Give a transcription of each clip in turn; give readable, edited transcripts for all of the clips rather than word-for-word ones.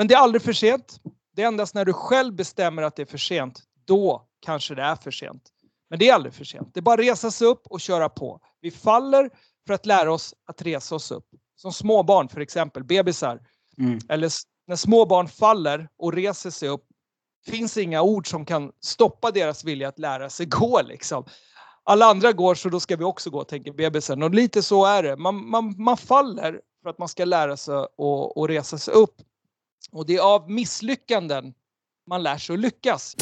Men det är aldrig för sent. Det är endast när du själv bestämmer att det är för sent. Då kanske det är för sent. Men det är aldrig för sent. Det är bara att resa sig upp och köra på. Vi faller för att lära oss att resa oss upp. Som småbarn för exempel, bebisar. Mm. Eller när småbarn faller och reser sig upp. Finns inga ord som kan stoppa deras vilja att lära sig gå liksom. Alla andra går så då ska vi också gå, tänker bebisen. Och lite så är det. Man faller för att man ska lära sig och resa sig upp. Och det är av misslyckanden man lär sig att lyckas.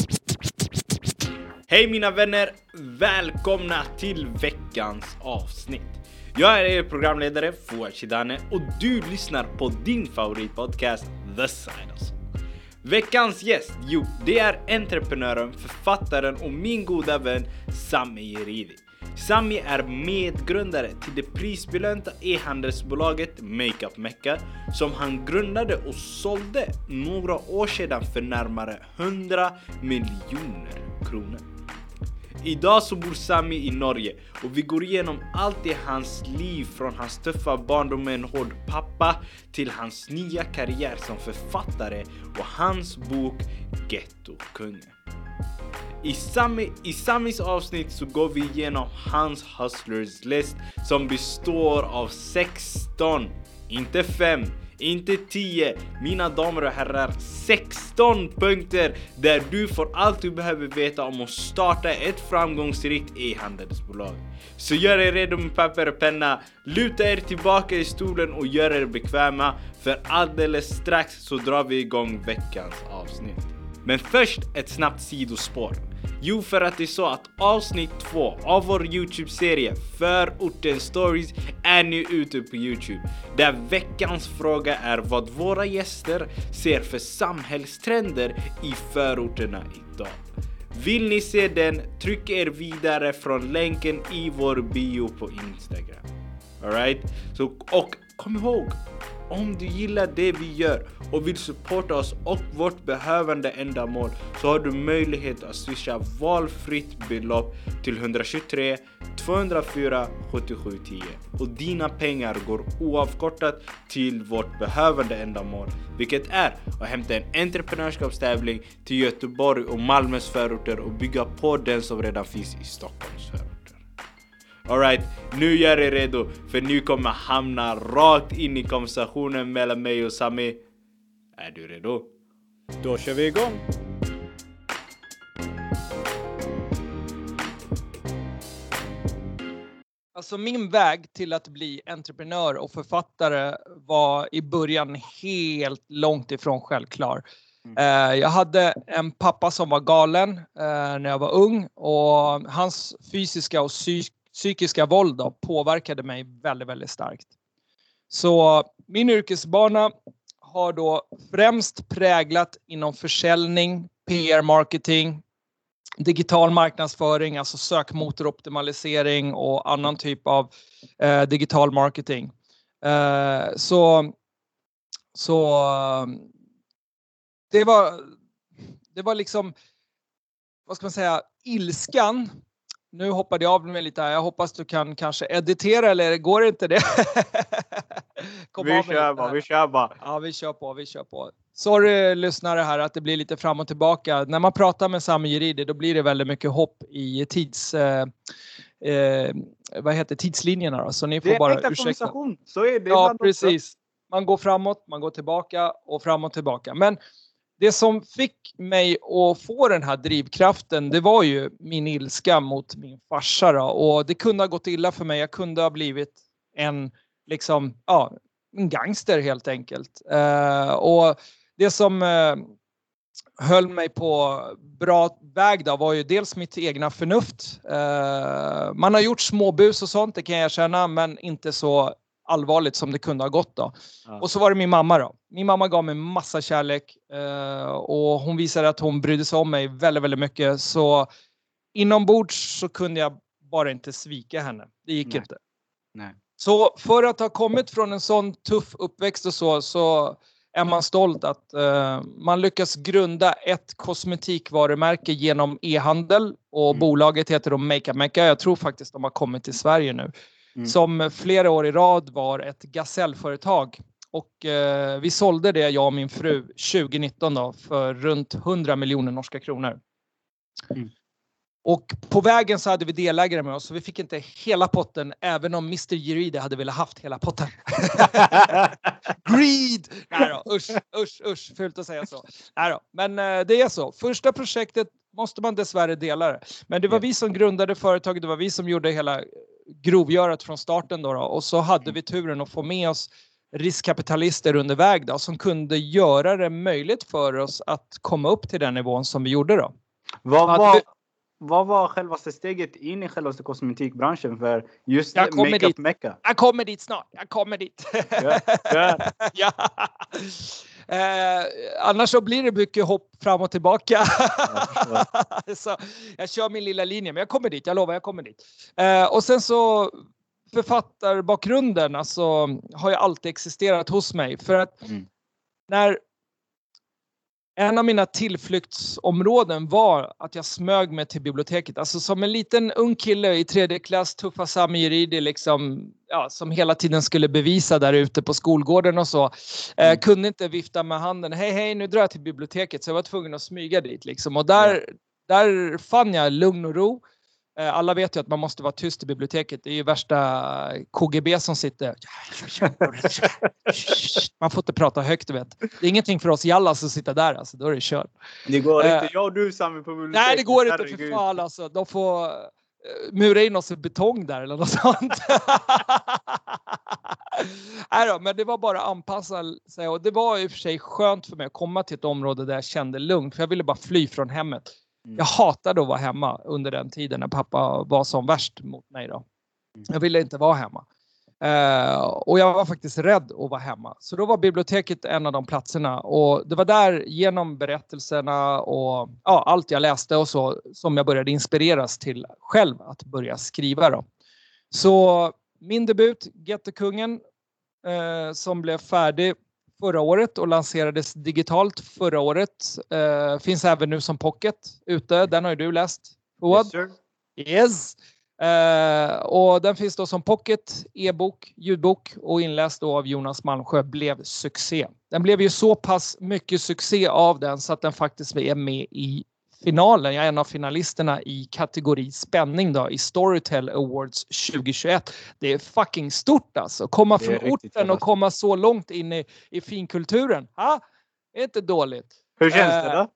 Hej mina vänner! Välkomna till veckans avsnitt. Jag är er programledare Foua Chidane och du lyssnar på din favoritpodcast The Side Hustle. Veckans gäst, det är entreprenören, författaren och min goda vän Sammy Jeridi. Sammy är medgrundare till det prisbelönta e-handelsbolaget Makeup Mekka som han grundade och sålde några år sedan för närmare 100 miljoner kronor. Idag så bor Sammy i Norge och vi går igenom allt i hans liv från hans tuffa barndom med en hård pappa till hans nya karriär som författare och hans bok Ghettokungen. I Sammys avsnitt så går vi igenom hans hustlers list som består av 16, inte 5, inte 10, mina damer och herrar, 16 punkter där du får allt du behöver veta om att starta ett framgångsrikt e-handelsbolag. Så gör er redo med papper och penna, luta er tillbaka i stolen och gör er bekväma för alldeles strax så drar vi igång veckans avsnitt. Men först ett snabbt sidospår. För att det är så att avsnitt 2 av vår Youtube-serie För-orten Stories är nu ute på Youtube. Där veckans fråga är vad våra gäster ser för samhällstrender i förorterna idag. Vill ni se den, tryck er vidare från länken i vår bio på Instagram. Alright? Och kom ihåg! Om du gillar det vi gör och vill supporta oss och vårt behövande ändamål så har du möjlighet att swisha valfritt belopp till 123 204 7710 och dina pengar går oavkortat till vårt behövande ändamål vilket är att hämta en entreprenörskapstävling till Göteborg och Malmös förorter och bygga på den som redan finns i Stockholms förorter. Alright, nu gör jag redo för nu kommer hamna rakt in i konversationen mellan mig och Sammy. Är du redo? Då kör vi igång! Alltså min väg till att bli entreprenör och författare var i början helt långt ifrån självklar. Jag hade en pappa som var galen när jag var ung och hans fysiska och psykiska våld då, påverkade mig väldigt, väldigt starkt. Så min yrkesbana har då främst präglat inom försäljning, PR-marketing, digital marknadsföring, alltså sökmotoroptimalisering och annan typ av digital marketing. Det var liksom, vad ska man säga, ilskan. Nu hoppade jag av mig lite här. Jag hoppas du kan kanske editera eller går inte det? Vi kör bara. Ja, vi kör på. Sorry lyssnare här att det blir lite fram och tillbaka. När man pratar med Sammy Jeridi då blir det väldigt mycket hopp i tidslinjerna då. Så ni får bara ursäkta. Så är det. Ja, precis. Man går framåt, man går tillbaka och fram och tillbaka. Men det som fick mig att få den här drivkraften, det var ju min ilska mot min farsa då. Och det kunde ha gått illa för mig. Jag kunde ha blivit en gangster helt enkelt. Och det som höll mig på bra väg då var ju dels mitt egna förnuft. Man har gjort småbus och sånt, det kan jag erkänna, men inte så allvarligt som det kunde ha gått då. Ja. Och så var det min mamma då. Min mamma gav mig massa kärlek. Och hon visade att hon brydde sig om mig väldigt, väldigt mycket. Så inombords så kunde jag bara inte svika henne. Det gick inte. Nej. Så för att ha kommit från en sån tuff uppväxt och så är man stolt att man lyckas grunda ett kosmetikvarumärke genom e-handel. Och bolaget heter då Makeup Mekka. Jag tror faktiskt de har kommit till Sverige nu. Som flera år i rad var ett gasellföretag Och vi sålde det, jag och min fru, 2019 då, för runt 100 miljoner norska kronor. Mm. Och på vägen så hade vi delägare med oss, så vi fick inte hela potten, även om Mr. Jeridi hade velat haft hela potten. Greed! Nej då, usch, fult att säga så. Nej då, men det är så. Första projektet måste man dessvärre dela det. Men det var vi som grundade företaget, det var vi som gjorde hela grovgörat från starten då. Och så hade vi turen att få med oss riskkapitalister under väg då, som kunde göra det möjligt för oss att komma upp till den nivån som vi gjorde då. Vad var självaste steget in i självaste kosmetikbranschen för just Makeup Mekka? Jag kommer dit snart. Ja. Annars så blir det mycket hopp fram och tillbaka. Så jag kör min lilla linje, men jag kommer dit. Jag lovar, jag kommer dit. Och sen så författarbakgrunden, alltså, har ju alltid existerat hos mig. För att när... En av mina tillflyktsområden var att jag smög mig till biblioteket. Alltså som en liten ung kille i 3D-klass, tuffa Sammy Jeridi liksom, ja, som hela tiden skulle bevisa där ute på skolgården och så. Kunde inte vifta med handen. Hej, nu drar jag till biblioteket. Så jag var tvungen att smyga dit liksom. Och där fann jag lugn och ro. Alla vet ju att man måste vara tyst i biblioteket. Det är ju värsta KGB som sitter. Man får inte prata högt, du vet. Det är ingenting för oss jalla som sitter där. Alltså, då är det kört. Det går inte. Jag och du samman på biblioteket. Nej, det går inte för fall. Alltså. De får mura in oss i betong där eller något sånt. Nej då, men det var bara anpassa sig. Och det var i och för sig skönt för mig att komma till ett område där jag kände lugn. För jag ville bara fly från hemmet. Jag hatade att vara hemma under den tiden när pappa var som värst mot mig då. Jag ville inte vara hemma. Och jag var faktiskt rädd att vara hemma. Så då var biblioteket en av de platserna. Och det var där genom berättelserna och ja, allt jag läste och så som jag började inspireras till själv att börja skriva då. Så min debut, Ghettokungen, som blev färdig förra året och lanserades digitalt förra året. Finns även nu som pocket ute. Den har ju du läst. Yes, sir. Yes. Och den finns då som pocket, e-bok, ljudbok och inläst då av Jonas Malmsjö, blev succé. Den blev ju så pass mycket succé av den så att den faktiskt är med i finalen. Jag är en av finalisterna i kategori spänning då, i Storytel Awards 2021. Det är fucking stort alltså. Komma från orten och komma så långt in i finkulturen. Ha? Det är inte dåligt. Hur känns det då?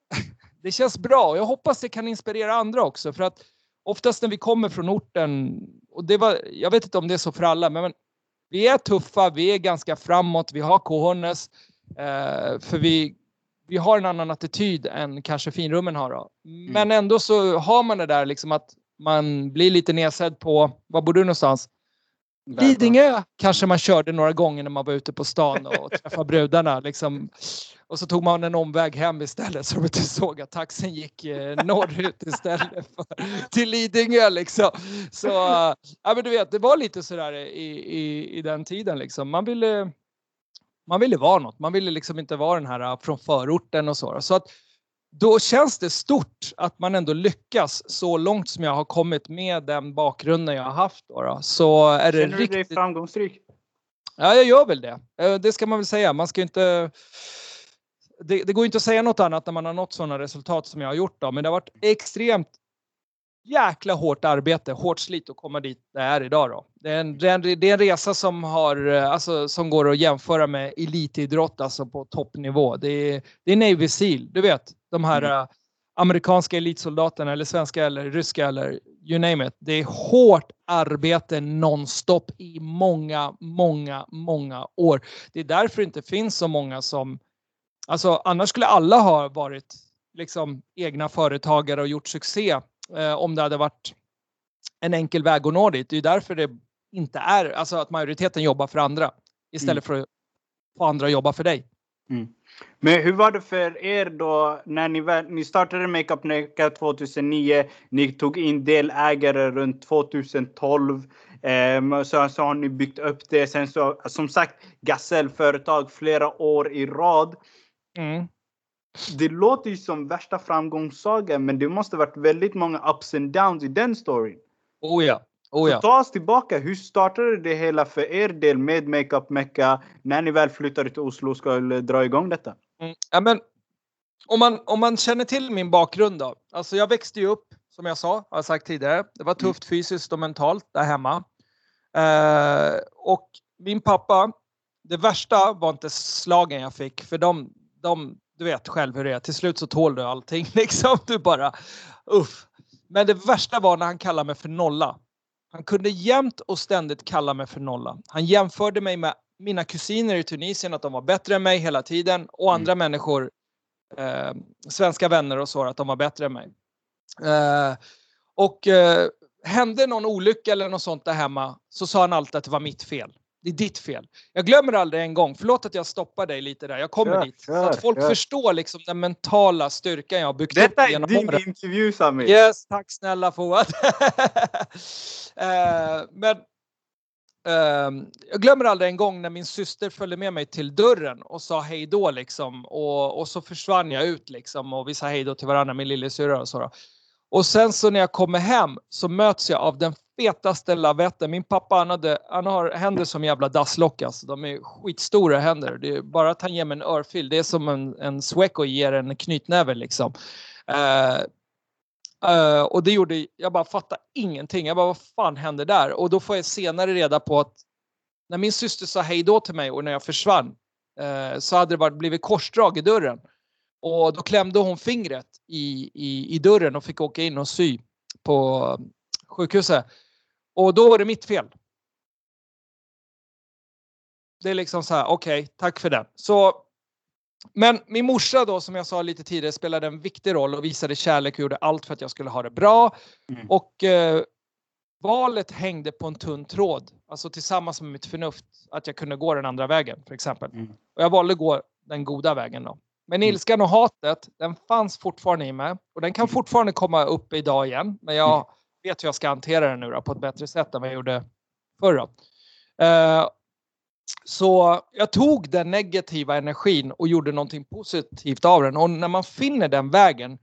Det känns bra. Jag hoppas det kan inspirera andra också. För att oftast när vi kommer från orten, och det var, jag vet inte om det är så för alla, men vi är tuffa, vi är ganska framåt, vi har cojones. För vi har en annan attityd än kanske finrummen har då. Men ändå så har man det där liksom att man blir lite nedsedd på, var bor du någonstans? Lidingö kanske man körde några gånger när man var ute på stan och träffade brudarna liksom. Och så tog man en omväg hem istället så de inte såg att taxen gick norrut istället för till Lidingö liksom. Så ja, men du vet, det var lite sådär i den tiden liksom. Man ville vara något. Man ville liksom inte vara den här från förorten och så. Så att då känns det stort att man ändå lyckas så långt som jag har kommit med den bakgrunden jag har haft. Då. Så är det känner riktigt... du dig framgångsrik? Ja, jag gör väl det. Det ska man väl säga. Man ska inte... Det går inte att säga något annat när man har nått sådana resultat som jag har gjort. Då. Men det har varit extremt jäkla hårt arbete, hårt slit att komma dit det är idag då. Det är en resa som har, alltså, som går att jämföra med elitidrott, alltså på toppnivå. Det är Navy Seal, du vet, de här amerikanska elitsoldaterna eller svenska eller ryska eller you name it. Det är hårt arbete nonstop i många år. Det är därför det inte finns så många som, alltså annars skulle alla ha varit liksom egna företagare och gjort succé. Om det hade varit en enkel väg att nå dit. Det är ju därför det inte är, alltså att majoriteten jobbar för andra istället för att få andra att jobba för dig. Mm. Men hur var det för er då när ni startade Makeup Mekka 2009, ni tog in delägare runt 2012, så har ni byggt upp det sen så, som sagt, gasellföretag flera år i rad. Mm. Det låter ju som värsta framgångssaga, men det måste ha varit väldigt många ups and downs i den storyn. Oh ja, Oh ja. Så ta oss tillbaka, hur startade det hela för er del med Makeup Mekka när ni väl flyttade till Oslo och ska dra igång detta? Ja, men om man känner till min bakgrund då. Alltså jag växte ju upp, som jag sa, har jag sagt tidigare. Det var tufft fysiskt och mentalt där hemma. Och min pappa, det värsta var inte slagen jag fick. För du vet själv hur det är. Till slut så tål du allting. Liksom du bara, uff. Men det värsta var när han kallade mig för nolla. Han kunde jämt och ständigt kalla mig för nolla. Han jämförde mig med mina kusiner i Tunisien. Att de var bättre än mig hela tiden. Och andra människor. Svenska vänner och så. Att de var bättre än mig. Hände någon olycka eller något sånt där hemma. Så sa han alltid att det var mitt fel. Det är ditt fel. Jag glömmer aldrig en gång. Förlåt att jag stoppar dig lite där. Jag kommer dit. Så att folk förstår liksom den mentala styrkan jag har byggt upp. Detta är din intervju, Sammy. Yes, tack snälla Foua. Jag glömmer aldrig en gång när min syster följde med mig till dörren och sa hej då liksom. Och så försvann jag ut liksom. Och vi sa hej då till varandra, min lillasyrra och så då. Och sen så när jag kommer hem så möts jag av den fetaste lavetten. Min pappa han har händer som jävla dasslockas. Alltså. De är skitstora händer. Det är bara att han ger mig en örfil. Det är som en sueco ger en knytnäve liksom. Och det gjorde, jag bara fattar ingenting. Jag bara, vad fan hände där? Och då får jag senare reda på att när min syster sa hej då till mig och när jag försvann så hade det blivit korsdrag i dörren. Och då klämde hon fingret i dörren och fick åka in och sy på sjukhuset. Och då var det mitt fel. Det är liksom så här, okej, tack för det. Men min morsa då, som jag sa lite tidigare, spelade en viktig roll och visade kärlek och gjorde allt för att jag skulle ha det bra. Och valet hängde på en tunn tråd. Alltså tillsammans med mitt förnuft att jag kunde gå den andra vägen, för exempel. Och jag valde att gå den goda vägen då. Men ilskan och hatet, den fanns fortfarande i mig. Och den kan fortfarande komma upp idag igen. Men jag vet hur jag ska hantera den nu då, på ett bättre sätt än vad jag gjorde förra. Så jag tog den negativa energin och gjorde någonting positivt av den. Och när man finner den vägen,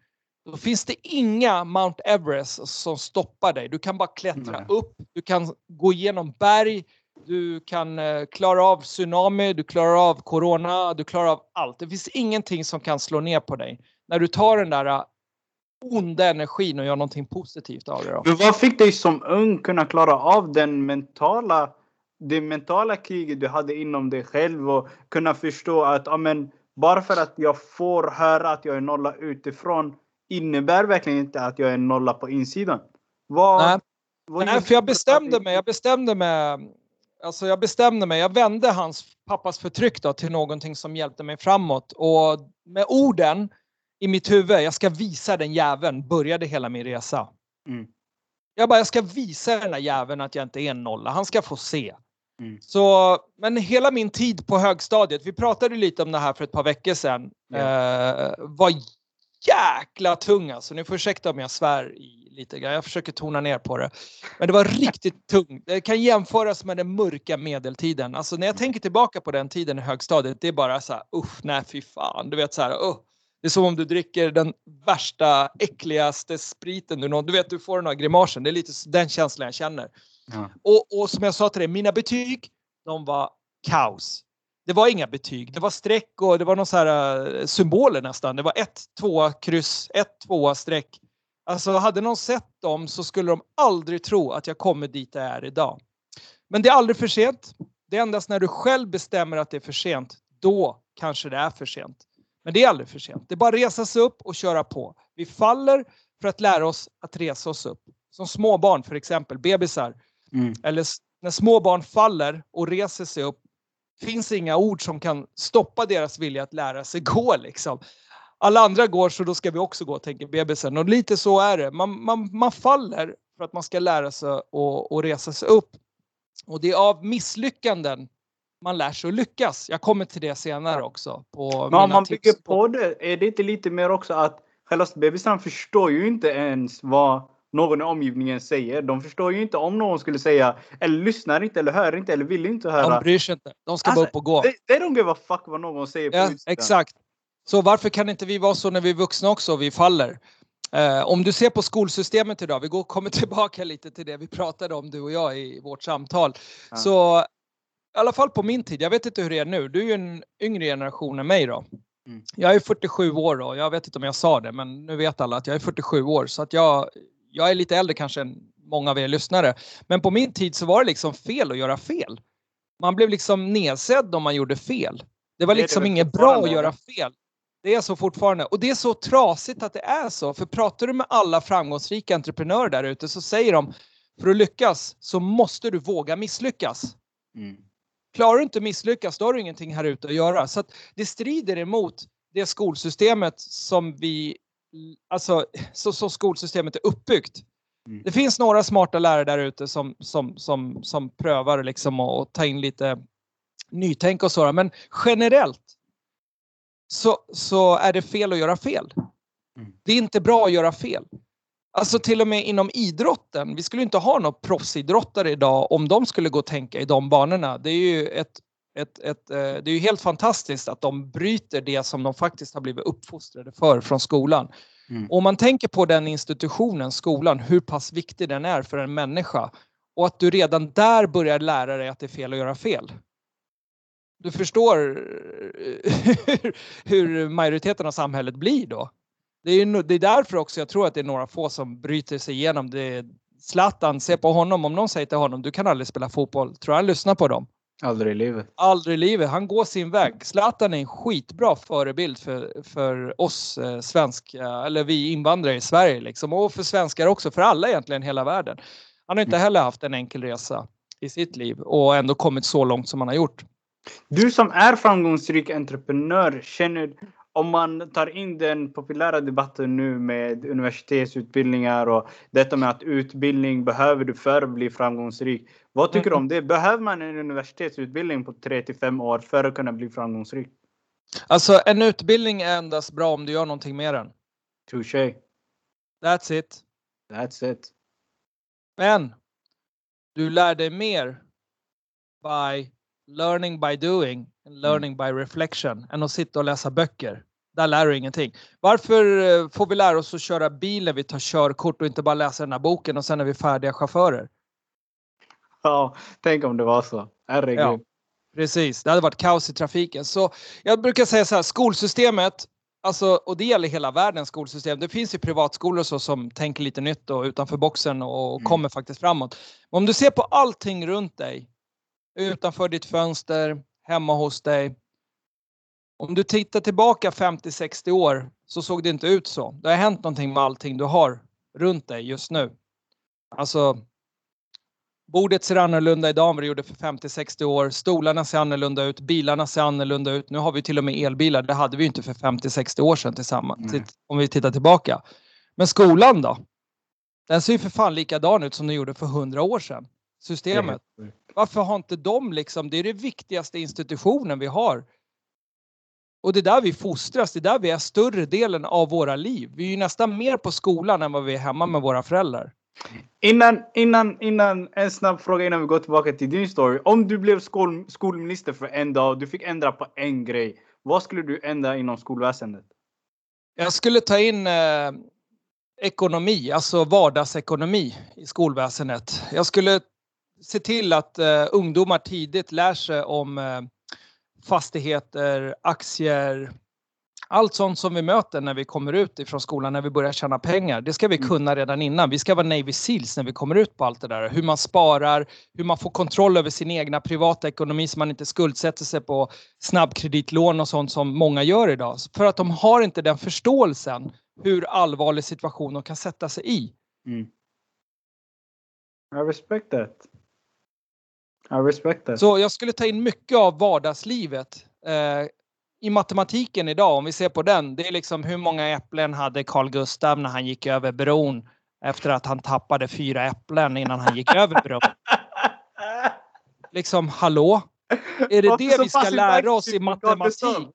då finns det inga Mount Everest som stoppar dig. Du kan bara klättra upp, du kan gå igenom berg. Du kan klara av tsunami, du klarar av corona, du klarar av allt. Det finns ingenting som kan slå ner på dig. När du tar den där onda energin och gör någonting positivt av det. Men vad fick dig som ung kunna klara av det mentala kriget du hade inom dig själv? Och kunna förstå att bara för att jag får höra att jag är nolla utifrån innebär verkligen inte att jag är nolla på insidan. Nej, för jag bestämde mig. Alltså jag bestämde mig. Jag vände hans pappas förtryck då till någonting som hjälpte mig framåt. Och med orden i mitt huvud, jag ska visa den jäveln, började hela min resa. Jag ska visa den där jäveln att jag inte är en nolla. Han ska få se. Så, men hela min tid på högstadiet, vi pratade lite om det här för ett par veckor sedan, var jäkla tung. Alltså, ni får ursäkta om jag svär lite grann. Jag försöker tona ner på det. Men det var riktigt tungt. Det kan jämföras med den mörka medeltiden. Alltså när jag tänker tillbaka på den tiden i högstadiet. Det är bara så här, nej fy fan. Du vet så här, det är som om du dricker den värsta, äckligaste spriten. Du vet, du får den här grimasen. Det är lite den känslan jag känner. Ja. Och som jag sa till dig, mina betyg, de var kaos. Det var inga betyg. Det var streck och det var någon så här symboler nästan. Det var 1-2 kryss, 1-2 streck. Alltså hade någon sett dem så skulle de aldrig tro att jag kommer dit jag är idag. Men det är aldrig för sent. Det är endast när du själv bestämmer att det är för sent. Då kanske det är för sent. Men det är aldrig för sent. Det är bara att resa sig upp och köra på. Vi faller för att lära oss att resa oss upp. Som småbarn för exempel, bebisar. Eller när småbarn faller och reser sig upp. Finns inga ord som kan stoppa deras vilja att lära sig gå liksom. Alla andra går så då ska vi också gå, tänker bebisen. Och lite så är det. Man faller för att man ska lära sig och resa sig upp. Och det är av misslyckanden man lär sig att lyckas. Jag kommer till det senare också. Man bygger på det. Är det inte lite mer också att själva bebisen förstår ju inte ens vad någon i omgivningen säger. De förstår ju inte om någon skulle säga. Eller lyssnar inte, eller hör inte, eller vill inte höra. De bryr sig inte. De ska bara upp och gå. They don't give a fuck vad någon säger på utsidan. Exakt. Så varför kan inte vi vara så när vi är vuxna också och vi faller? Om du ser på skolsystemet idag, kommer tillbaka lite till det vi pratade om du och jag i vårt samtal. Ja. Så i alla fall på min tid, jag vet inte hur det är nu. Du är ju en yngre generation än mig då. Mm. Jag är 47 år då, jag vet inte om jag sa det, men nu vet alla att jag är 47 år. Så att jag är lite äldre kanske än många av er lyssnare. Men på min tid så var det liksom fel att göra fel. Man blev liksom nedsedd om man gjorde fel. Det var liksom inget bra att göra fel. Det är så fortfarande. Och det är så trasigt att det är så. För pratar du med alla framgångsrika entreprenörer där ute så säger de, för att lyckas så måste du våga misslyckas. Mm. Klarar du inte misslyckas, då har du ingenting här ute att göra. Så att det strider emot det skolsystemet som så skolsystemet är uppbyggt. Mm. Det finns några smarta lärare där ute som prövar liksom att ta in lite nytänk och sådär. Men generellt så är det fel att göra fel. Mm. Det är inte bra att göra fel. Alltså till och med inom idrotten. Vi skulle inte ha någon proffsidrottare idag om de skulle gå och tänka i de banorna. Det är ju det är ju helt fantastiskt att de bryter det som de faktiskt har blivit uppfostrade för från skolan. Mm. Och om man tänker på den institutionen, skolan, hur pass viktig den är för en människa. Och att du redan där börjar lära dig att det är fel att göra fel. Du förstår hur majoriteten av samhället blir då. Det är därför också jag tror att det är några få som bryter sig igenom. Zlatan, se på honom. Om någon säger till honom, du kan aldrig spela fotboll. Tror han lyssnar på dem? Aldrig i livet. Aldrig i livet. Han går sin väg. Zlatan är en skitbra förebild för oss svenskar. Eller vi invandrare i Sverige liksom. Och för svenskar också. För alla egentligen i hela världen. Han har inte heller haft en enkel resa i sitt liv. Och ändå kommit så långt som han har gjort. Du som är framgångsrik entreprenör, känner... Om man tar in den populära debatten nu med universitetsutbildningar och detta med att utbildning behöver du för att bli framgångsrik. Vad tycker du om det? Behöver man en universitetsutbildning på 3-5 år för att kunna bli framgångsrik? Alltså en utbildning är endast bra om du gör någonting med den. Touché. That's it. Men du lär dig mer by learning by doing. Learning by reflection. Än att sitta och läsa böcker. Där lär du ingenting. Varför får vi lära oss att köra bil när vi tar körkort och inte bara läsa den här boken och sen är vi färdiga chaufförer? Ja, tänk om det var så. Herregud. Ja, precis. Det hade varit kaos i trafiken. Så jag brukar säga så här, skolsystemet, alltså, och det gäller hela världens skolsystem. Det finns ju privatskolor så som tänker lite nytt och utanför boxen och kommer faktiskt framåt. Om du ser på allting runt dig, utanför ditt fönster, hemma hos dig. Om du tittar tillbaka 50-60 år så såg det inte ut så. Det har hänt någonting med allting du har runt dig just nu. Alltså bordet ser annorlunda idag än vad det gjorde för 50-60 år. Stolarna ser annorlunda ut. Bilarna ser annorlunda ut. Nu har vi till och med elbilar. Det hade vi inte för 50-60 år sedan tillsammans. Mm. Om vi tittar tillbaka. Men skolan då? Den ser ju för fan likadan ut som den gjorde för 100 år sedan. Systemet. Varför har inte de liksom, det är det viktigaste institutionen vi har. Och det är där vi fostras, det är där vi är större delen av våra liv. Vi är ju nästan mer på skolan än vad vi är hemma med våra föräldrar. Innan en snabb fråga innan vi går tillbaka till din story. Om du blev skolminister för en dag och du fick ändra på en grej. Vad skulle du ändra inom skolväsendet? Jag skulle ta in... ekonomi, alltså vardagsekonomi i skolväsendet. Jag skulle se till att ungdomar tidigt lär sig om fastigheter, aktier, allt sånt som vi möter när vi kommer ut ifrån skolan, när vi börjar tjäna pengar. Det ska vi kunna redan innan. Vi ska vara Navy Seals när vi kommer ut på allt det där. Hur man sparar, hur man får kontroll över sin egna privata ekonomi så man inte skuldsätter sig på snabbkreditlån och sånt som många gör idag. För att de har inte den förståelsen hur allvarlig situation de kan sätta sig i. I respect that. Så jag skulle ta in mycket av vardagslivet. I matematiken idag, om vi ser på den, det är liksom hur många äpplen hade Carl Gustav när han gick över bron efter att han tappade 4 äpplen innan han gick över bron. Liksom, hallå? Är det vi ska lära oss i matematik?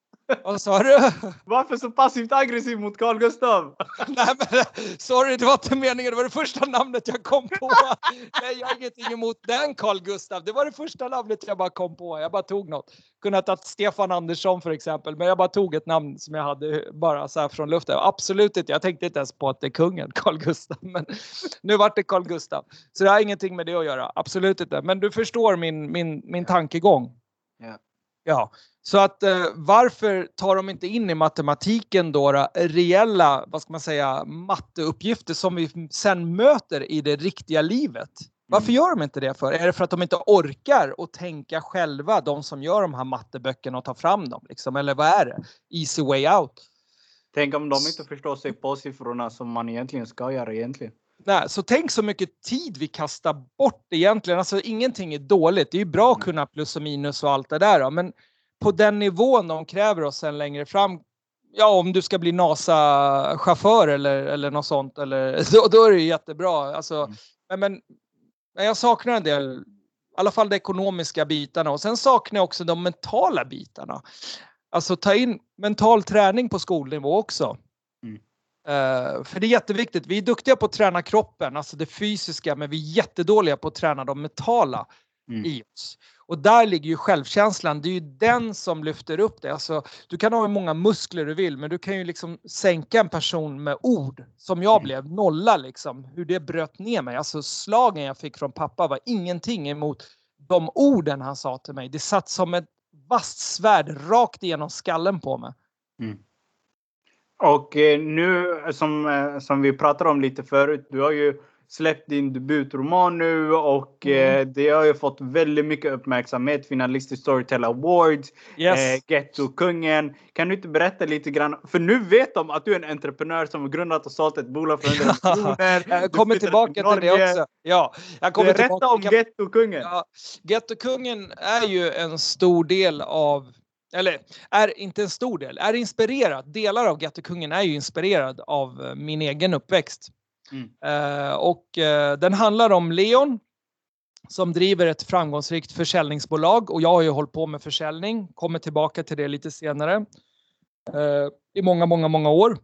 Vad sa du? Varför så passivt aggressiv mot Carl Gustav? Nej men, sorry, det var inte meningen. Det var det första namnet jag kom på. Nej, jag har ingenting emot den Carl Gustav. Det var det första namnet jag bara kom på. Jag bara tog något. Kunde ha tagit Stefan Andersson för exempel. Men jag bara tog ett namn som jag hade bara så här från luften. Absolut inte. Jag tänkte inte ens på att det är kungen Carl Gustav. Men nu vart det Carl Gustav. Så det har ingenting med det att göra. Absolut inte. Men du förstår min tankegång. Yeah. Ja. Så att varför tar de inte in i matematiken då reella, vad ska man säga, matteuppgifter som vi sen möter i det riktiga livet? Varför gör de inte det för? Är det för att de inte orkar och tänka själva, de som gör de här matteböckerna och tar fram dem liksom? Eller vad är det? Easy way out. Tänk om de inte förstår sig på siffrorna som man egentligen ska göra egentligen. Nej, så tänk så mycket tid vi kastar bort egentligen. Alltså ingenting är dåligt. Det är ju bra att kunna plus och minus och allt det där då, men på den nivån de kräver oss sen längre fram. Ja, om du ska bli NASA-chaufför eller något sånt. Eller, då är det ju jättebra. Alltså, men jag saknar en del. I alla fall de ekonomiska bitarna. Och sen saknar jag också de mentala bitarna. Alltså ta in mental träning på skolnivå också. För det är jätteviktigt. Vi är duktiga på att träna kroppen. Alltså det fysiska. Men vi är jättedåliga på att träna de mentala i oss. Och där ligger ju självkänslan. Det är ju den som lyfter upp det. Alltså, du kan ha hur många muskler du vill. Men du kan ju liksom sänka en person med ord. Som jag blev. Nolla liksom. Hur det bröt ner mig. Alltså slagen jag fick från pappa var ingenting emot de orden han sa till mig. Det satt som ett vasst svärd rakt igenom skallen på mig. Mm. Och nu som vi pratade om lite förut. Du har ju släppt din debutroman nu och det har ju fått väldigt mycket uppmärksamhet. Finalist i Storytel Awards, Ghettokungen. Kan du inte berätta lite grann? För nu vet de att du är en entreprenör som har grundat och sålt ett bolag för 100 miljoner. Jag kommer tillbaka till det också. Ja, jag kommer berätta om Ghettokungen. Ja, Ghettokungen är ju en stor del av... Eller är inte en stor del. Är inspirerad. Delar av Ghettokungen är ju inspirerad av min egen uppväxt. Den handlar om Leon som driver ett framgångsrikt försäljningsbolag, och jag har ju hållit på med försäljning, kommer tillbaka till det lite senare, i många år.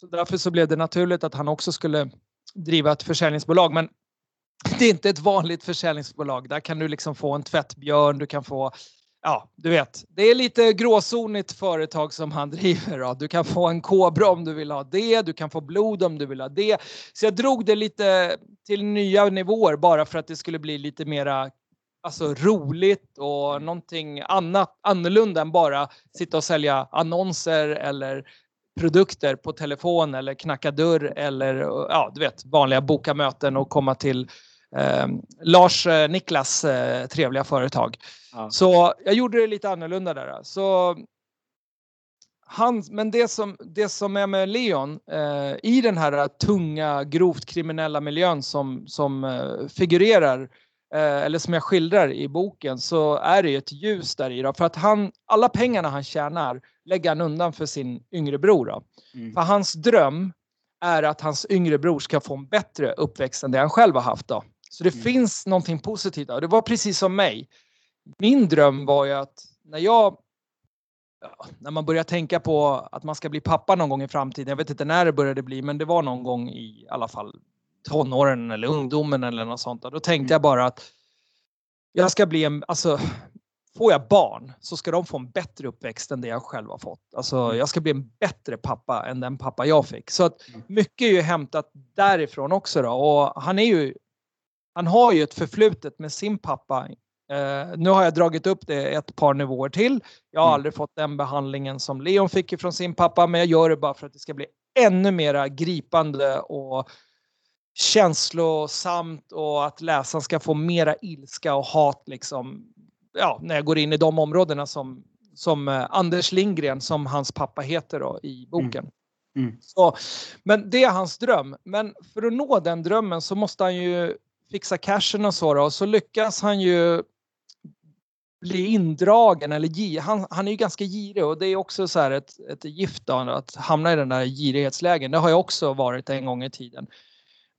Så därför så blev det naturligt att han också skulle driva ett försäljningsbolag, men det är inte ett vanligt försäljningsbolag. Där kan du liksom få en tvättbjörn, du kan få, ja du vet, det är lite gråzonigt företag som han driver då. Du kan få en kobra om du vill ha det, du kan få blod om du vill ha det. Så jag drog det lite till nya nivåer bara för att det skulle bli lite mera, alltså, roligt och någonting annat, annorlunda än bara sitta och sälja annonser eller produkter på telefon eller knacka dörr eller, ja du vet, vanliga boka möten och komma till Lars Niklas trevliga företag. Ja. Så jag gjorde det lite annorlunda där. Så men det som är med Leon i den här tunga, grovt kriminella miljön som figurerar eller som jag skildrar i boken, så är det ett ljus där i då, för att alla pengarna han tjänar lägger han undan för sin yngre bror då. För hans dröm är att hans yngre bror ska få en bättre uppväxt än det han själv har haft då. Så det finns någonting positivt där. Det var precis som mig. Min dröm var ju att när man börjar tänka på att man ska bli pappa någon gång i framtiden. Jag vet inte när det började bli, men det var någon gång i alla fall tonåren eller ungdomen eller något sånt. Då tänkte jag bara att jag ska bli får jag barn så ska de få en bättre uppväxt än det jag själv har fått. Alltså jag ska bli en bättre pappa än den pappa jag fick. Så att mycket är ju hämtat därifrån också då. Och han har ju ett förflutet med sin pappa. Nu har jag dragit upp det ett par nivåer till. Jag har aldrig fått den behandlingen som Leon fick från sin pappa. Men jag gör det bara för att det ska bli ännu mer gripande och känslosamt. Och att läsaren ska få mera ilska och hat liksom. Ja, när jag går in i de områdena som Anders Lindgren, som hans pappa heter då, i boken. Så, men det är hans dröm. Men för att nå den drömmen så måste han ju fixa cashen och så då. Och så lyckas han ju bli indragen. Eller han är ju ganska girig. Och det är också så här ett gift då, att hamna i den där girighetslägen. Det har jag också varit en gång i tiden.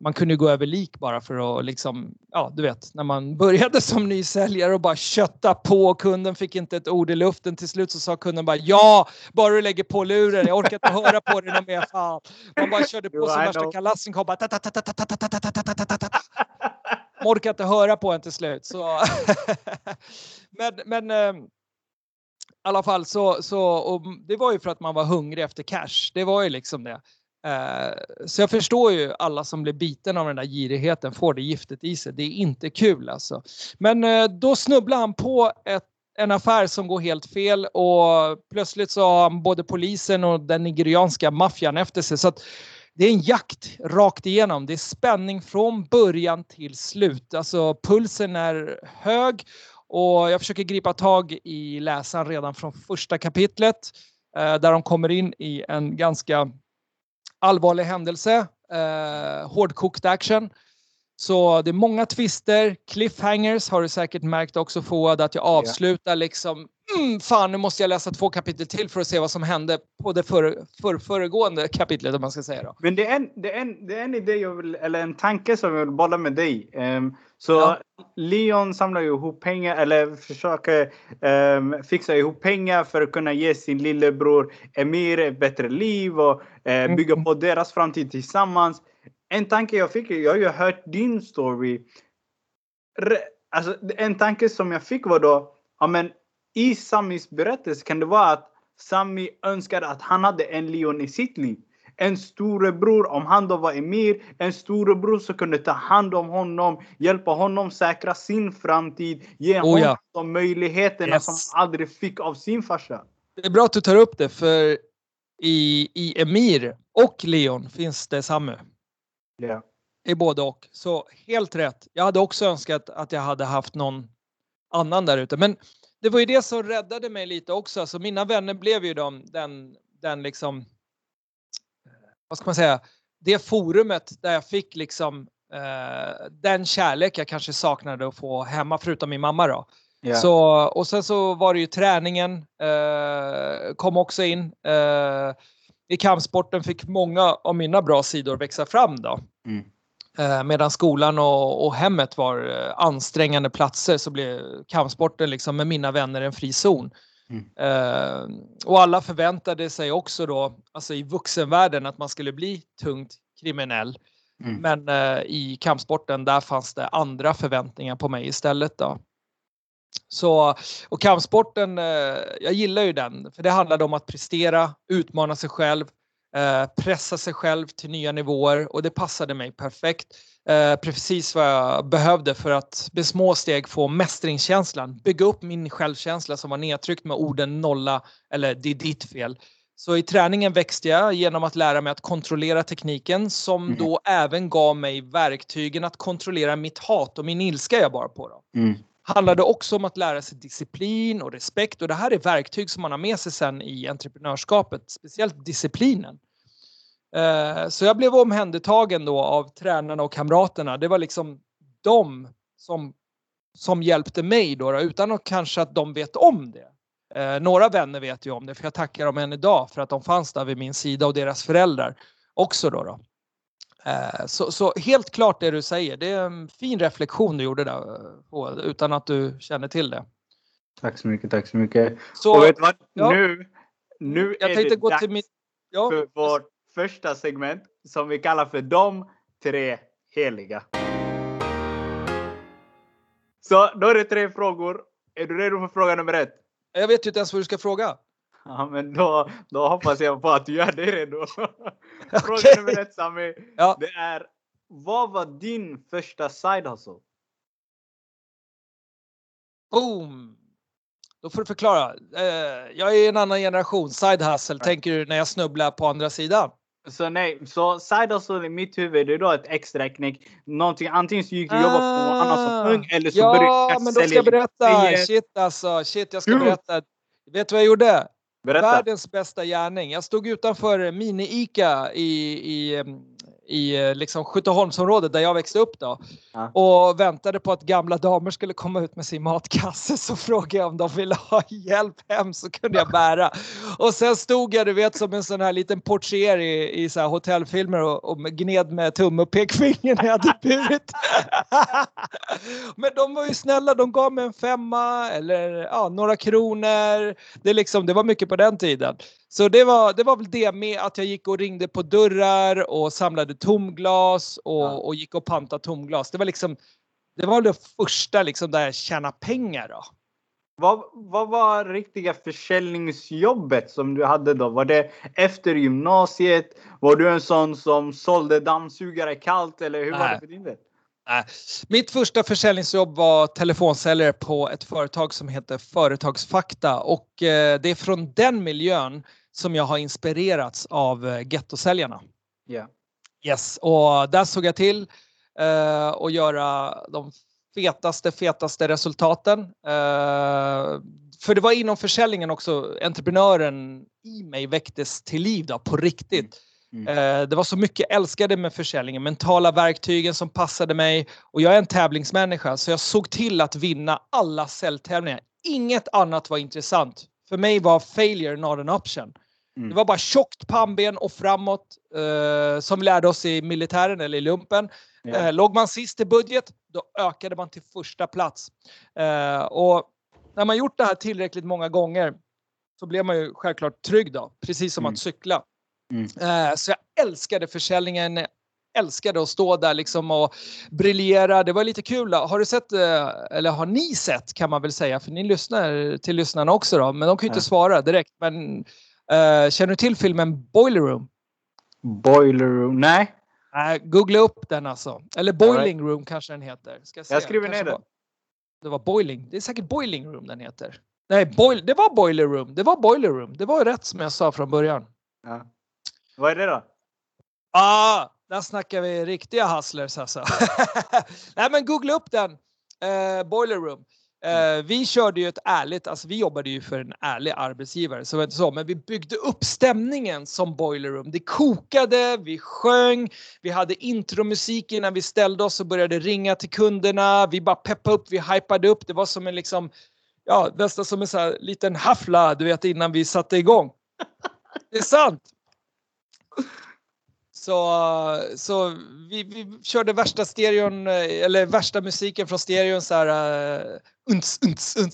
man kunde gå över lik bara för att liksom, ja du vet, när man började som ny säljare och bara kötta på och kunden fick inte ett ord i luften. Till slut så sa kunden bara, ja, bara du lägger på luren, jag orkar inte höra på det någon mer fan. Man bara körde på som värsta kalassen, kom bara man orkar inte höra på en till slut. Så men i alla fall så och det var ju för att man var hungrig efter cash. Det var ju liksom det. Så jag förstår ju alla som blir biten av den där girigheten får det giftet i sig. Det är inte kul alltså. Men då snubblar han på en affär som går helt fel. Och plötsligt så har han både polisen och den nigerianska maffian efter sig. Så att det är en jakt rakt igenom. Det är spänning från början till slut. Alltså pulsen är hög. Och jag försöker gripa tag i läsaren redan från första kapitlet. Där de kommer in i en ganska allvarlig händelse. Hårdkokt action. Så det är många twister. Cliffhangers har du säkert märkt också, Foua. Att jag avslutar liksom. Fan, nu måste jag läsa 2 kapitel till för att se vad som hände på det föregående kapitlet, om man ska säga då. Men det är en idé jag vill, eller en tanke som jag vill bolla med dig. Leon samlar ju ihop pengar, eller försöker fixa ihop pengar för att kunna ge sin lillebror Emir ett bättre liv och bygga på deras framtid tillsammans. En tanke jag fick, jag har ju hört din story. Alltså, en tanke som jag fick var då, ja men i Sammys berättelse kan det vara att Sammy önskade att han hade en Leon i sitt liv. En storebror, om han då var Emir. En storebror som kunde ta hand om honom. Hjälpa honom säkra sin framtid. Ge honom de möjligheterna som han aldrig fick av sin farsa. Det är bra att du tar upp det, för i Emir och Leon finns det Sammy. Yeah. I både och. Så helt rätt. Jag hade också önskat att jag hade haft någon annan där ute. Men det var ju det som räddade mig lite också. Alltså mina vänner blev ju den liksom, vad ska man säga, det forumet där jag fick liksom den kärlek jag kanske saknade att få hemma förutom min mamma då. Yeah. Så, och sen så var det ju träningen kom också in. I kampsporten fick många av mina bra sidor växa fram då. Mm. Medan skolan och hemmet var ansträngande platser, så blev kampsporten liksom med mina vänner en fri zon. Mm. Och alla förväntade sig också då, alltså i vuxenvärlden, att man skulle bli tungt kriminell. Mm. Men i kampsporten där fanns det andra förväntningar på mig istället då. Så, och kampsporten, jag gillar ju den, för det handlade om att prestera, utmana sig själv, pressa sig själv till nya nivåer, och det passade mig perfekt. Precis vad jag behövde för att med små steg få mästringskänslan, bygga upp min självkänsla som var nedtryckt med orden nolla eller det är ditt fel. Så i träningen växte jag genom att lära mig att kontrollera tekniken som då även gav mig verktygen att kontrollera mitt hat och min ilska jag bara på då. Mm. Handlade också om att lära sig disciplin och respekt. Och det här är verktyg som man har med sig sen i entreprenörskapet. Speciellt disciplinen. Så jag blev omhändertagen då av tränarna och kamraterna. Det var liksom de som hjälpte mig då. Utan att kanske att de vet om det. Några vänner vet ju om det. För jag tackar dem än idag för att de fanns där vid min sida. Och deras föräldrar också då. Så helt klart det du säger. Det är en fin reflektion du gjorde där på, utan att du känner till det. Tack så mycket. Så, och vet vad? Ja, nu jag är det gå dags till mitt, för vårt första segment som vi kallar för de 3 heliga. Så då är det 3 frågor. Är du redo för fråga nummer 1? Jag vet ju inte ens vad du ska fråga. Ja, men då hoppas jag på att du gör det redo. Fråga nummer 1, Sammy. Ja. Det är, vad var din första side hustle? Boom! Då får du förklara. Jag är en annan generation. Side hustle, tänker du när jag snubblar på andra sidan? Så nej, så side hustle i mitt huvud, det är då ett extra knäck. Någonting, antingen så gick du jobba på någon annan som ung, eller så började jag sälja. Ja, men då ska jag berätta. Shit, jag ska berätta. Vet du vad jag gjorde? Berätta. Världens bästa gärning. Jag stod utanför mini-Ica i i liksom Skytteholmsområdet där jag växte upp då. Ja. Och väntade på att gamla damer skulle komma ut med sin matkasse, så frågade jag om de ville ha hjälp hem så kunde jag bära. Och sen stod jag, du vet, som en sån här liten portier i så här hotellfilmer och gned med tumme och pekfingern när jag hade burit. Men de var ju snälla, de gav mig en 5 eller ja, några kronor. Det, liksom, det var mycket på den tiden. Så det var väl det med att jag gick och ringde på dörrar och samlade tomglas och gick och pantade tomglas. Det var liksom, det var det första liksom där jag tjänade pengar då. Vad var riktiga försäljningsjobbet som du hade då? Var det efter gymnasiet? Var du en sån som sålde dammsugare kallt eller hur var det för din del? Mitt första försäljningsjobb var telefonsäljare på ett företag som heter Företagsfakta. Och det är från den miljön som jag har inspirerats av ghettosäljarna. Yeah. Yes, och där såg jag till att göra de fetaste resultaten. För det var inom försäljningen också entreprenören i mig väcktes till liv då, på riktigt. Mm. Det var så mycket jag älskade med försäljningen, mentala verktygen som passade mig, och jag är en tävlingsmänniska så jag såg till att vinna alla säljtävlingar. Inget annat var intressant. För mig var failure not an option. Mm. Det var bara tjockt pannben och framåt som lärde oss i militären eller i lumpen. Yeah. Låg man sist i budget, då ökade man till första plats. Och när man gjort det här tillräckligt många gånger så blev man ju självklart trygg då. Precis som att cykla. Mm. Så jag älskade försäljningen, älskade att stå där liksom och briljera. Det var lite kul. Har du sett, eller har ni sett kan man väl säga, för ni lyssnar till lyssnarna också då, men de kan ju inte svara direkt. Men känner du till filmen Boiler Room? Boiler Room, nej. Googla upp den alltså. Eller Boiling Room kanske den heter. Ska jag skriver ner den. Det var Boiling, det är säkert Boiling Room den heter. Nej, det var Boiler Room. Det var Boiler Room, det var rätt som jag sa från början. Ja. Vad är det då? Där snackar vi riktiga hustlers alltså. Nej, men googla upp den. Boiler Room. Vi körde ju ett ärligt, alltså vi jobbade ju för en ärlig arbetsgivare, så var det inte så, men vi byggde upp stämningen som Boiler Room. Det kokade, vi sjöng, vi hade intromusik innan vi ställde oss och började ringa till kunderna. Vi bara peppade upp, vi hypade upp. Det var som en liksom, ja, nästan som en så här liten hafla, du vet, innan vi satte igång. Det är sant. Så vi körde värsta stereon, eller värsta musiken från stereon så här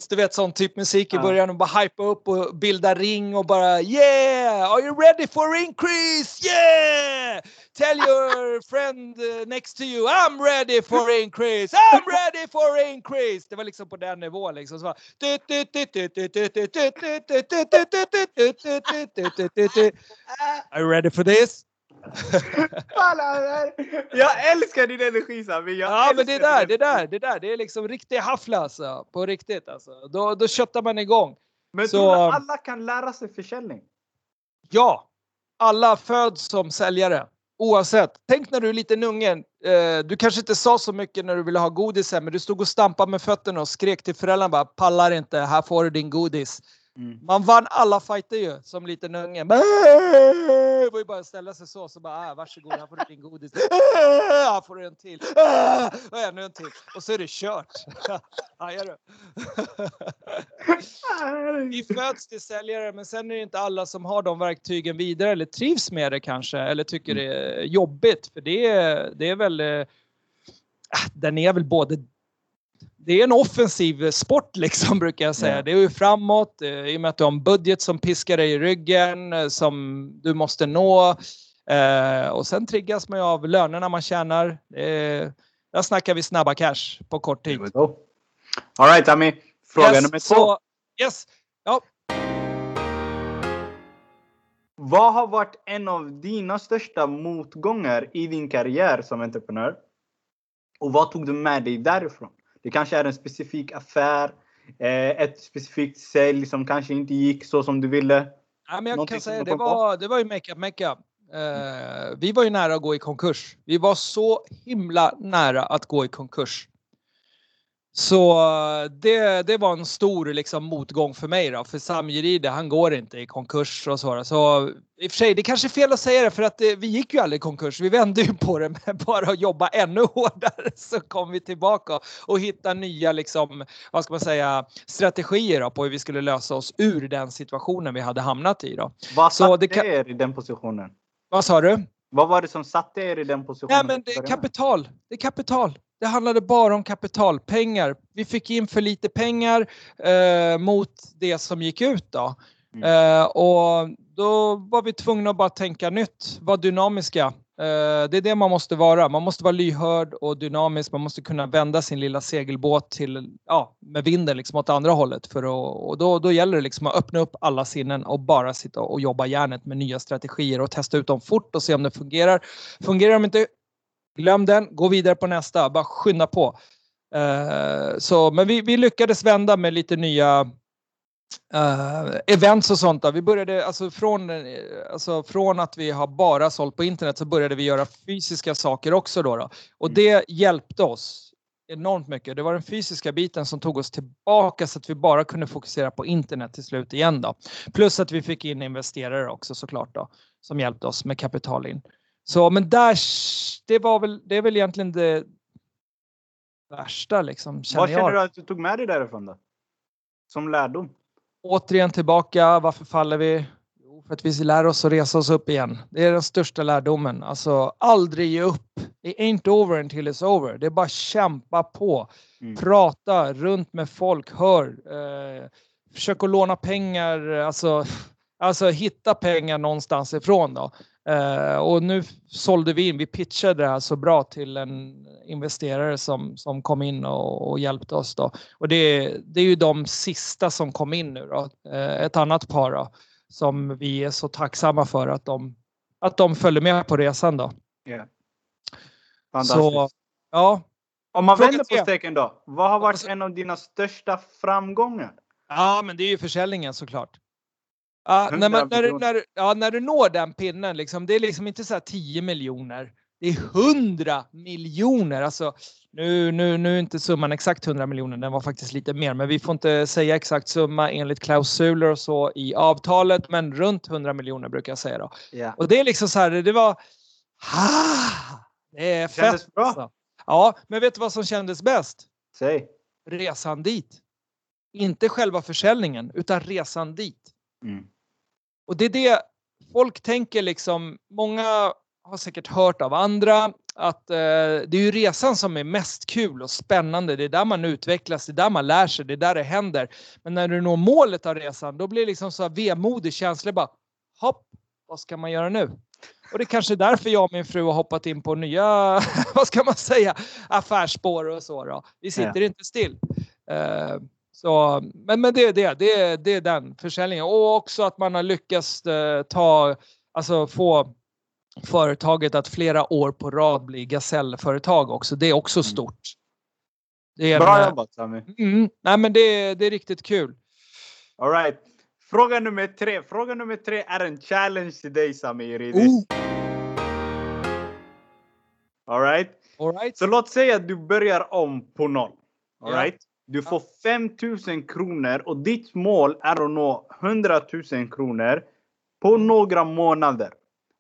du vet, sån typ musik i början och bara hypa upp och bilda ring och bara yeah, are you ready for increase? Yeah! Tell your friend next to you, I'm ready for increase! I'm ready for increase! Det var liksom på den nivån liksom. Så bara, are you ready for this? Jag älskar din energi, Sammy. Ja, men det där det är liksom riktig haffla alltså, på riktigt alltså. Då köttar man igång. Men så, alla kan lära sig försäljning. Ja, alla föds som säljare oavsett. Tänk när du är liten unge, du kanske inte sa så mycket när du ville ha godis här, men du stod och stampade med fötterna och skrek till föräldrarna bara, pallar inte, här får du din godis. Mm. Man vann alla fighter ju som liten unge. Det var ju bara att ställa sig så bara, varsågod, här får du din godis. Här får du en till. Och ännu en till. Och så är det kört. Vi föds till säljare, men sen är det inte alla som har de verktygen vidare eller trivs med det kanske. Eller tycker det är jobbigt. För det är väl den är väl både. Det är en offensiv sport liksom, brukar jag säga. Det är ju framåt i och med att du har en budget som piskar dig i ryggen som du måste nå. Och sen triggas man ju av lönerna man tjänar. Där snackar vi snabba cash på kort tid. All right, Sammy. Fråga nummer 2. Yes. Ja. Vad har varit en av dina största motgångar i din karriär som entreprenör? Och vad tog du med dig därifrån? Det kanske är en specifik affär, ett specifikt sälj som kanske inte gick så som du ville. Ja, men jag kan säga, det var ju Makeup Mekka. Vi var ju nära att gå i konkurs. Vi var så himla nära att gå i konkurs. Så det var en stor liksom motgång för mig då. För Sammy Jeridi, han går inte i konkurs och sådär. Så i och för sig, det kanske är fel att säga det, för att vi gick ju aldrig i konkurs. Vi vände ju på det med bara att jobba ännu hårdare, så kom vi tillbaka och hittade nya liksom, vad ska man säga, strategier då, på hur vi skulle lösa oss ur den situationen vi hade hamnat i då. Vad satte er i den positionen? Vad sa du? Vad var det som satte er i den positionen? Nej, men det är kapital. Det är kapital. Det handlade bara om kapitalpengar. Vi fick in för lite pengar mot det som gick ut då. Och då var vi tvungna att bara tänka nytt. Vara dynamiska. Det är det man måste vara. Man måste vara lyhörd och dynamisk. Man måste kunna vända sin lilla segelbåt till, ja, med vinden liksom åt andra hållet. För att, och då gäller det liksom att öppna upp alla sinnen och bara sitta och jobba hjärnet med nya strategier. Och testa ut dem fort och se om det fungerar. Fungerar de inte, glöm den, gå vidare på nästa, bara skynda på. Men vi lyckades vända med lite nya events och sånt där. Vi började, från att vi har bara sålt på internet, så började vi göra fysiska saker också då. Och det hjälpte oss enormt mycket. Det var den fysiska biten som tog oss tillbaka, så att vi bara kunde fokusera på internet till slut igen då. Plus att vi fick in investerare också, såklart då, som hjälpte oss med kapital in. Så, men där, det är väl egentligen det värsta liksom. Vad känner du att du tog med dig därifrån då? Som lärdom? Återigen tillbaka, varför faller vi? Jo, för att vi lär oss att resa oss upp igen. Det är den största lärdomen. Alltså, aldrig ge upp. It ain't over until it's over. Det är bara kämpa på. Prata runt med folk, hör. Försök att låna pengar. Alltså hitta pengar någonstans ifrån då. Och nu sålde vi in, vi pitchade det här så bra till en investerare som kom in och hjälpte oss då. Och det är ju de sista som kom in nu då. Ett annat par då, som vi är så tacksamma för att de följde med på resan då. Yeah. Så, ja. Om man vänder på steken då, vad har varit en av dina största framgångar? Ja, men det är ju försäljningen såklart. När du når den pinnen liksom, det är liksom inte så här 10 miljoner, det är 100 miljoner. Alltså, nu är inte summan exakt 100 miljoner, den var faktiskt lite mer, men vi får inte säga exakt summa enligt klausuler och så i avtalet, men runt 100 miljoner brukar jag säga då. Yeah. Och det är liksom så här, det var det är fett bra. Alltså. Ja, men vet du vad som kändes bäst? Säg. Resan dit. Inte själva försäljningen, utan resan dit. Mm. Och det är det folk tänker liksom, många har säkert hört av andra att det är ju resan som är mest kul och spännande, det är där man utvecklas, det är där man lär sig, det är där det händer. Men när du når målet av resan, då blir det liksom så här vemodig känsla, bara hopp, vad ska man göra nu? Och det är kanske därför jag och min fru har hoppat in på nya, vad ska man säga, affärsspår och så då. Vi sitter inte still. Så, men det är den försäljningen. Och också att man har lyckats få företaget att flera år på rad bli gasellföretag också. Det är också stort. Det är bra jobbat, Sammy. Nej, men det är riktigt kul. All right. Fråga nummer tre är en challenge till dig, Sammy Jeridi. All right. Så låt säga att du börjar om på noll. All right. Du får 5 000 kronor och ditt mål är att nå 100 000 kronor på några månader.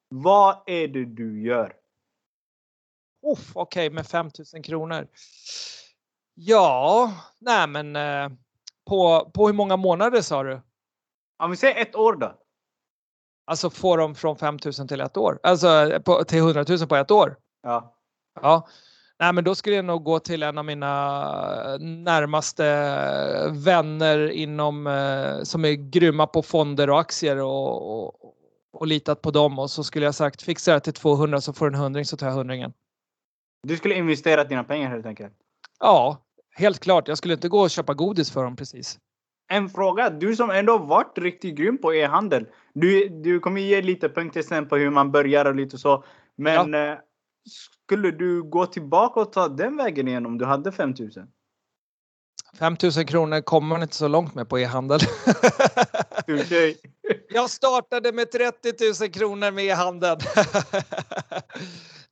Vad är det du gör? Okej, med 5 000 kronor. Ja, nej men på hur många månader sa du? Om vi säger ett år då. Alltså får de från 5 000 till ett år? Alltså till 100 000 på ett år? Ja. Ja. Nej, men då skulle jag nog gå till en av mina närmaste vänner som är grymma på fonder och aktier och litat på dem. Och så skulle jag sagt, fixa det till 200 så får en 100, så tar jag 100. Du skulle investera dina pengar helt enkelt? Ja, helt klart. Jag skulle inte gå och köpa godis för dem precis. En fråga, du som ändå varit riktigt grym på e-handel. Du kommer ge lite punkter sen på hur man börjar och lite så. Men... Ja. Skulle du gå tillbaka och ta den vägen igen om du hade 5 000? 5 000 kronor kommer man inte så långt med på e-handel. Okay. Jag startade med 30 000 kronor med e-handeln.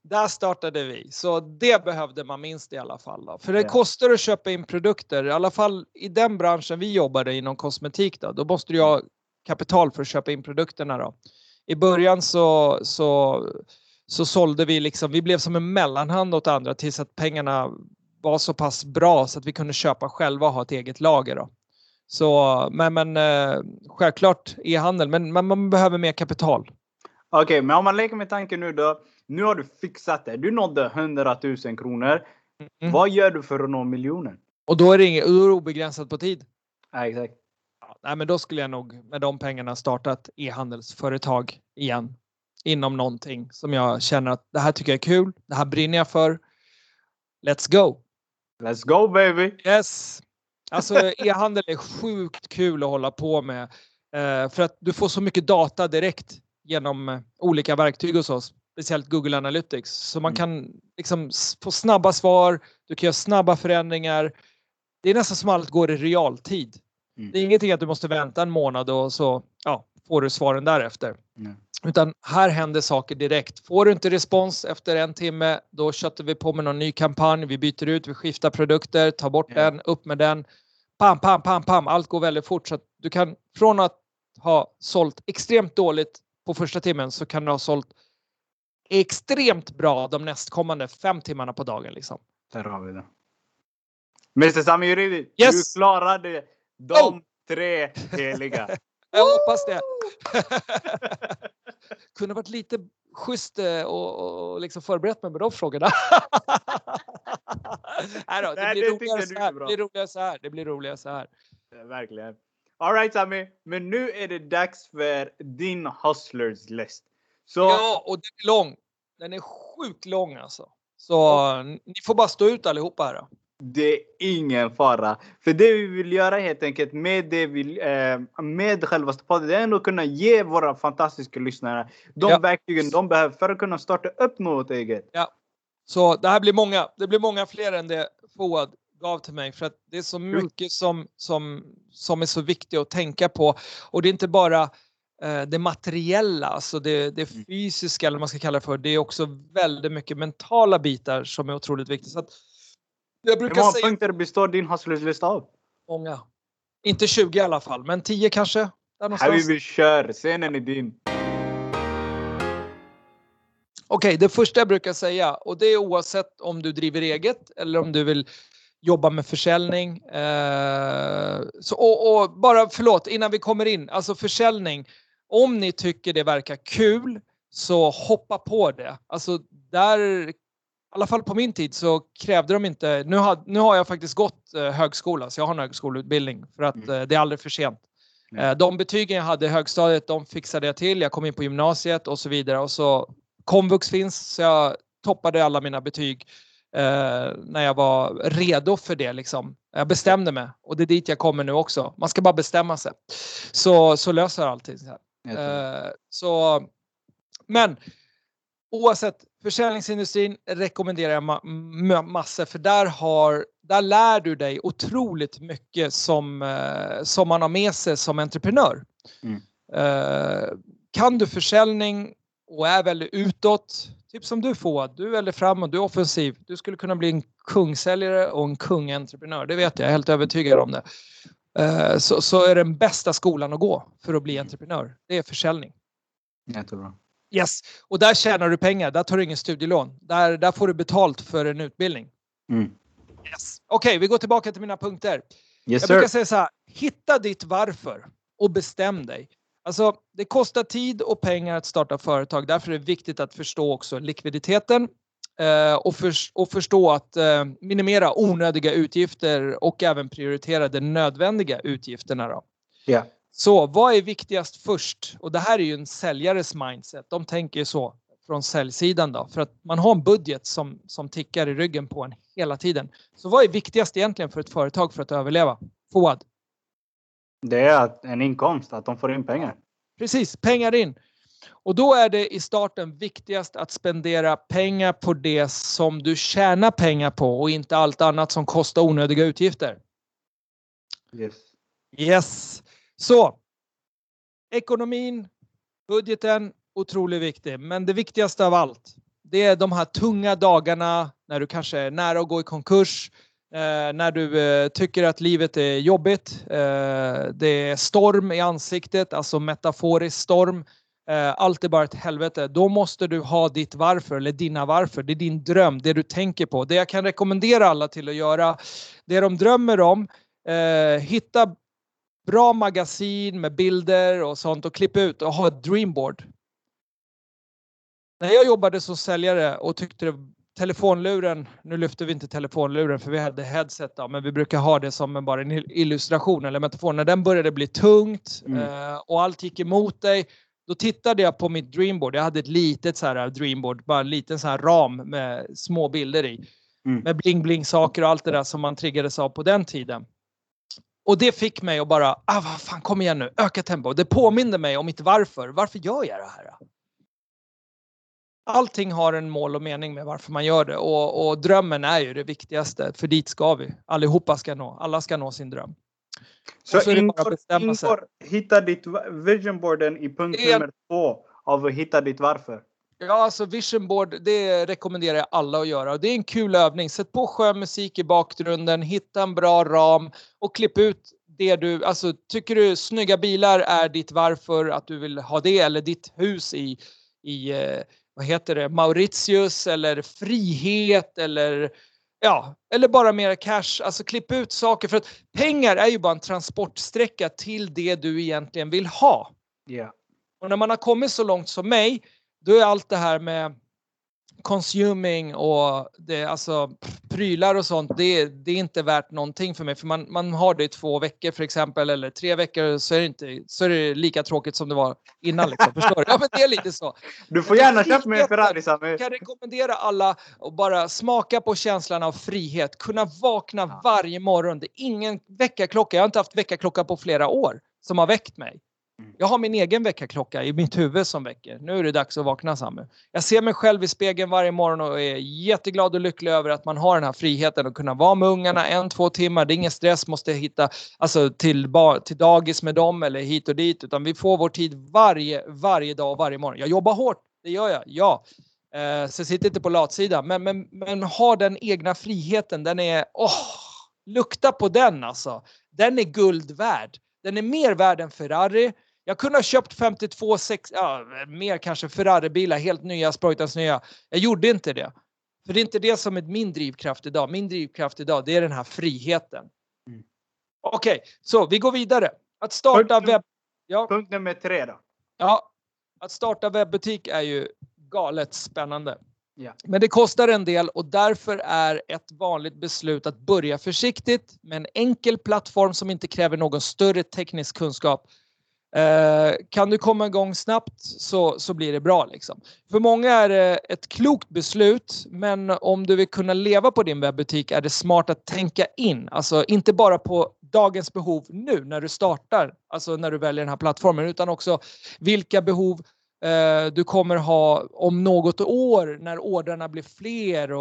Där startade vi. Så det behövde man minst i alla fall. Då. För det kostar att köpa in produkter. I alla fall i den branschen vi jobbade inom kosmetik. Då måste du ha kapital för att köpa in produkterna. Då. I början så sålde vi liksom. Vi blev som en mellanhand åt andra. Tills att pengarna var så pass bra. Så att vi kunde köpa själva och ha ett eget lager. Då. Så, men självklart e-handel. Men man behöver mer kapital. Okej, men om man leker med tanken nu då. Nu har du fixat det. Du nådde 100 000 kronor. Mm. Vad gör du för att nå miljonen? Och då är det obegränsat på tid. Ja, exakt. Ja, nej, men då skulle jag nog med de pengarna startat e-handelsföretag igen. Inom någonting som jag känner att det här tycker jag är kul. Det här brinner jag för. Let's go. Let's go, baby. Yes. Alltså e-handel är sjukt kul att hålla på med. För att du får så mycket data direkt genom olika verktyg hos oss. Speciellt Google Analytics. Så man kan liksom få snabba svar. Du kan göra snabba förändringar. Det är nästan som allt går i realtid. Mm. Det är ingenting att du måste vänta en månad och så får du svaren därefter. Mm. Utan här händer saker direkt. Får du inte respons efter en timme, då köttar vi på med någon ny kampanj. Vi byter ut, vi skiftar produkter, tar bort den, upp med den. Pam, pam, pam, pam. Allt går väldigt fort. Så att du kan, från att ha sålt extremt dåligt på första timmen, så kan du ha sålt extremt bra de nästkommande 5 timmarna på dagen liksom. Där har vi det. Mr. Sammy Jeridi, yes. Du klarade de 3 heliga. Jag hoppas det. Kunde varit lite schysst och liksom förberett mig med de frågorna. Nej, det blir roligare så här. Ja, verkligen. All right, Sammy. Men nu är det dags för din hustlers list. Så... Ja, och den är lång. Den är sjukt lång alltså. Så ni får bara stå ut allihopa här då. Det är ingen fara. För det vi vill göra helt enkelt med själva podden är att kunna ge våra fantastiska lyssnare de verktygen de behöver för att kunna starta upp något eget. Ja, så det här blir många. Det blir många fler än det Foua gav till mig. För att det är så mycket som är så viktigt att tänka på. Och det är inte bara... det materiella, alltså det fysiska, eller vad man ska kalla det för, det är också väldigt mycket mentala bitar som är otroligt viktigt. Så att jag brukar säga... punkter består din hustlers-lista av? Många. Inte 20 i alla fall, men 10 kanske. Här vi kör, scenen är din. Okej, det första jag brukar säga, och det är oavsett om du driver eget eller om du vill jobba med försäljning. Innan vi kommer in, alltså försäljning. Om ni tycker det verkar kul, så hoppa på det. Alltså där, i alla fall på min tid, så krävde de inte. Nu har jag faktiskt gått högskola, så jag har en högskoleutbildning. För att det är aldrig för sent. De betygen jag hade i högstadiet, de fixade jag till. Jag kom in på gymnasiet och så vidare. Och så komvux finns, så jag toppade alla mina betyg. När jag var redo för det liksom. Jag bestämde mig. Och det är dit jag kommer nu också. Man ska bara bestämma sig. Så löser allting så här. Men oavsett, försäljningsindustrin rekommenderar jag massor. För där lär du dig otroligt mycket som man har med sig som entreprenör. Kan du försäljning och är väldigt utåt, typ som du får, du är väldigt framåt, du är offensiv. Du skulle kunna bli en kungsäljare och en kungentreprenör. Det vet jag, jag är helt övertygad om det. Så är den bästa skolan att gå för att bli entreprenör. Det är försäljning. Jättebra. Yes, och där tjänar du pengar. Där tar du ingen studielån. Där får du betalt för en utbildning. Yes. Okej, vi går tillbaka till mina punkter. Yes, jag brukar säga så här, hitta ditt varför och bestäm dig. Alltså det kostar tid och pengar att starta företag. Därför är det viktigt att förstå också likviditeten. Och förstå att minimera onödiga utgifter. Och även prioritera de nödvändiga utgifterna. Då. Yeah. Så vad är viktigast först? Och det här är ju en säljares mindset. De tänker så från säljsidan. Då, för att man har en budget som tickar i ryggen på en hela tiden. Så vad är viktigast egentligen för ett företag för att överleva? Foua. Det är en inkomst, att de får in pengar. Precis, pengar in. Och då är det i starten viktigast att spendera pengar på det som du tjänar pengar på. Och inte allt annat som kostar onödiga utgifter. Yes. Så, ekonomin, budgeten, otroligt viktig. Men det viktigaste av allt, Det är de här tunga dagarna när du kanske är nära att gå i konkurs. När du tycker att livet är jobbigt. Det är storm i ansiktet, alltså metaforisk storm. Allt är bara ett helvete. Då måste du ha ditt varför eller dina varför. Det är din dröm, det du tänker på. Det jag kan rekommendera alla till att göra, det de drömmer om, hitta bra magasin med bilder och sånt och klippa ut och ha ett dreamboard. När jag jobbade som säljare och tyckte det, telefonluren, nu lyfter vi inte telefonluren för vi hade headset då, men vi brukar ha det som bara en illustration eller metafor. När den började bli tungt och allt gick emot dig, då tittade jag på mitt dreamboard. Jag hade ett litet så här dreamboard, bara en liten så här ram med små bilder i. Med bling bling saker och allt det där som man triggades av på den tiden. Och det fick mig att bara, vad fan, kom igen nu, öka tempo. Det påminner mig om mitt varför. Varför gör jag det här? Allting har en mål och mening med varför man gör det. Och drömmen är ju det viktigaste. För dit ska vi. Allihopa ska nå. Alla ska nå sin dröm. Så inför hitta ditt visionboarden i punkt nummer 2 av hitta ditt varför. Ja, alltså visionboard, det rekommenderar jag alla att göra. Och det är en kul övning. Sätt på skön musik i bakgrunden. Hitta en bra ram. Och klipp ut det du... Alltså, tycker du snygga bilar är ditt varför att du vill ha det? Eller ditt hus i vad heter det? Mauritius eller frihet eller ja, eller bara mer cash. Alltså klipp ut saker för att pengar är ju bara en transportsträcka till det du egentligen vill ha. Yeah. Och när man har kommit så långt som mig, då är allt det här med consuming och det, alltså prylar och sånt, det är inte värt någonting för mig. För man har det i 2 veckor för exempel, eller 3 veckor, så är det lika tråkigt som det var innan liksom, förstår du? Ja, men det är lite så. Du får gärna köpa med en Ferrari, Sammy. Jag kan rekommendera alla att bara smaka på känslan av frihet. Kunna vakna varje morgon. Det är ingen väckarklocka. Jag har inte haft väckarklocka på flera år som har väckt mig. Jag har min egen väckarklocka i mitt huvud som väcker. Nu är det dags att vakna, Sammy. Jag ser mig själv i spegeln varje morgon och är jätteglad och lycklig över att man har den här friheten att kunna vara med ungarna 1-2 timmar. Det är ingen stress, måste hitta alltså, till dagis med dem eller hit och dit. Utan vi får vår tid varje dag och varje morgon. Jag jobbar hårt, det gör jag, ja. Så jag sitter inte på latsidan. Men ha den egna friheten, den är, lukta på den alltså. Den är guld värd. Den är mer värd än Ferrari. Jag kunde ha köpt 52,6, mer kanske Ferrari-bilar, helt nya, sprojtans nya. Jag gjorde inte det. För det är inte det som är min drivkraft idag. Min drivkraft idag, det är den här friheten. Mm. Okej, så vi går vidare. Att starta punkt nummer 3 då. Ja, att starta webbutik är ju galet spännande. Yeah. Men det kostar en del och därför är ett vanligt beslut att börja försiktigt med en enkel plattform som inte kräver någon större teknisk kunskap. Kan du komma igång snabbt så blir det bra liksom. För många är det ett klokt beslut, men om du vill kunna leva på din webbutik är det smart att tänka in. Alltså inte bara på dagens behov nu när du startar, alltså när du väljer den här plattformen, utan också vilka behov du kommer ha om något år när ordrarna blir fler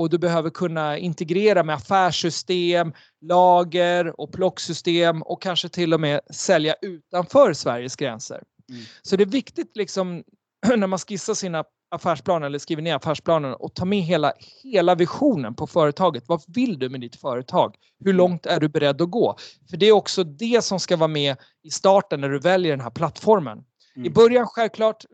och du behöver kunna integrera med affärssystem, lager och plocksystem och kanske till och med sälja utanför Sveriges gränser. Mm. Så det är viktigt liksom, när man skissar sina affärsplaner eller skriver ner affärsplanen och ta med hela visionen på företaget. Vad vill du med ditt företag? Hur långt är du beredd att gå? För det är också det som ska vara med i starten när du väljer den här plattformen. Mm. I början självklart,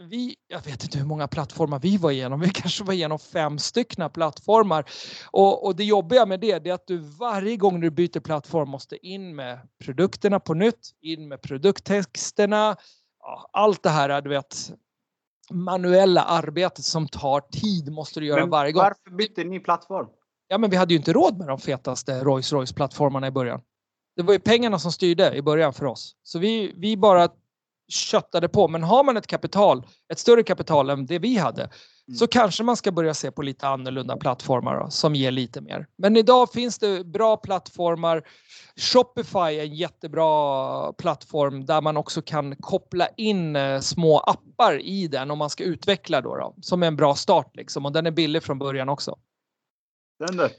jag vet inte hur många plattformar vi var igenom. Vi kanske var igenom 5 stycken plattformar. Och det jobbiga med det är att du varje gång du byter plattform måste in med produkterna på nytt. In med produkttexterna. Allt det här, du vet, manuella arbetet som tar tid måste du göra varje gång. Varför bytte ni plattform? Ja, men vi hade ju inte råd med de fetaste Rolls-Royce-plattformarna i början. Det var ju pengarna som styrde i början för oss. Så vi bara... köttade på, men har man ett större kapital än det vi hade, så kanske man ska börja se på lite annorlunda plattformar då, som ger lite mer. Men idag finns det bra plattformar. Shopify är en jättebra plattform där man också kan koppla in små appar i den om man ska utveckla då, som är en bra start liksom, och den är billig från början också. Den där.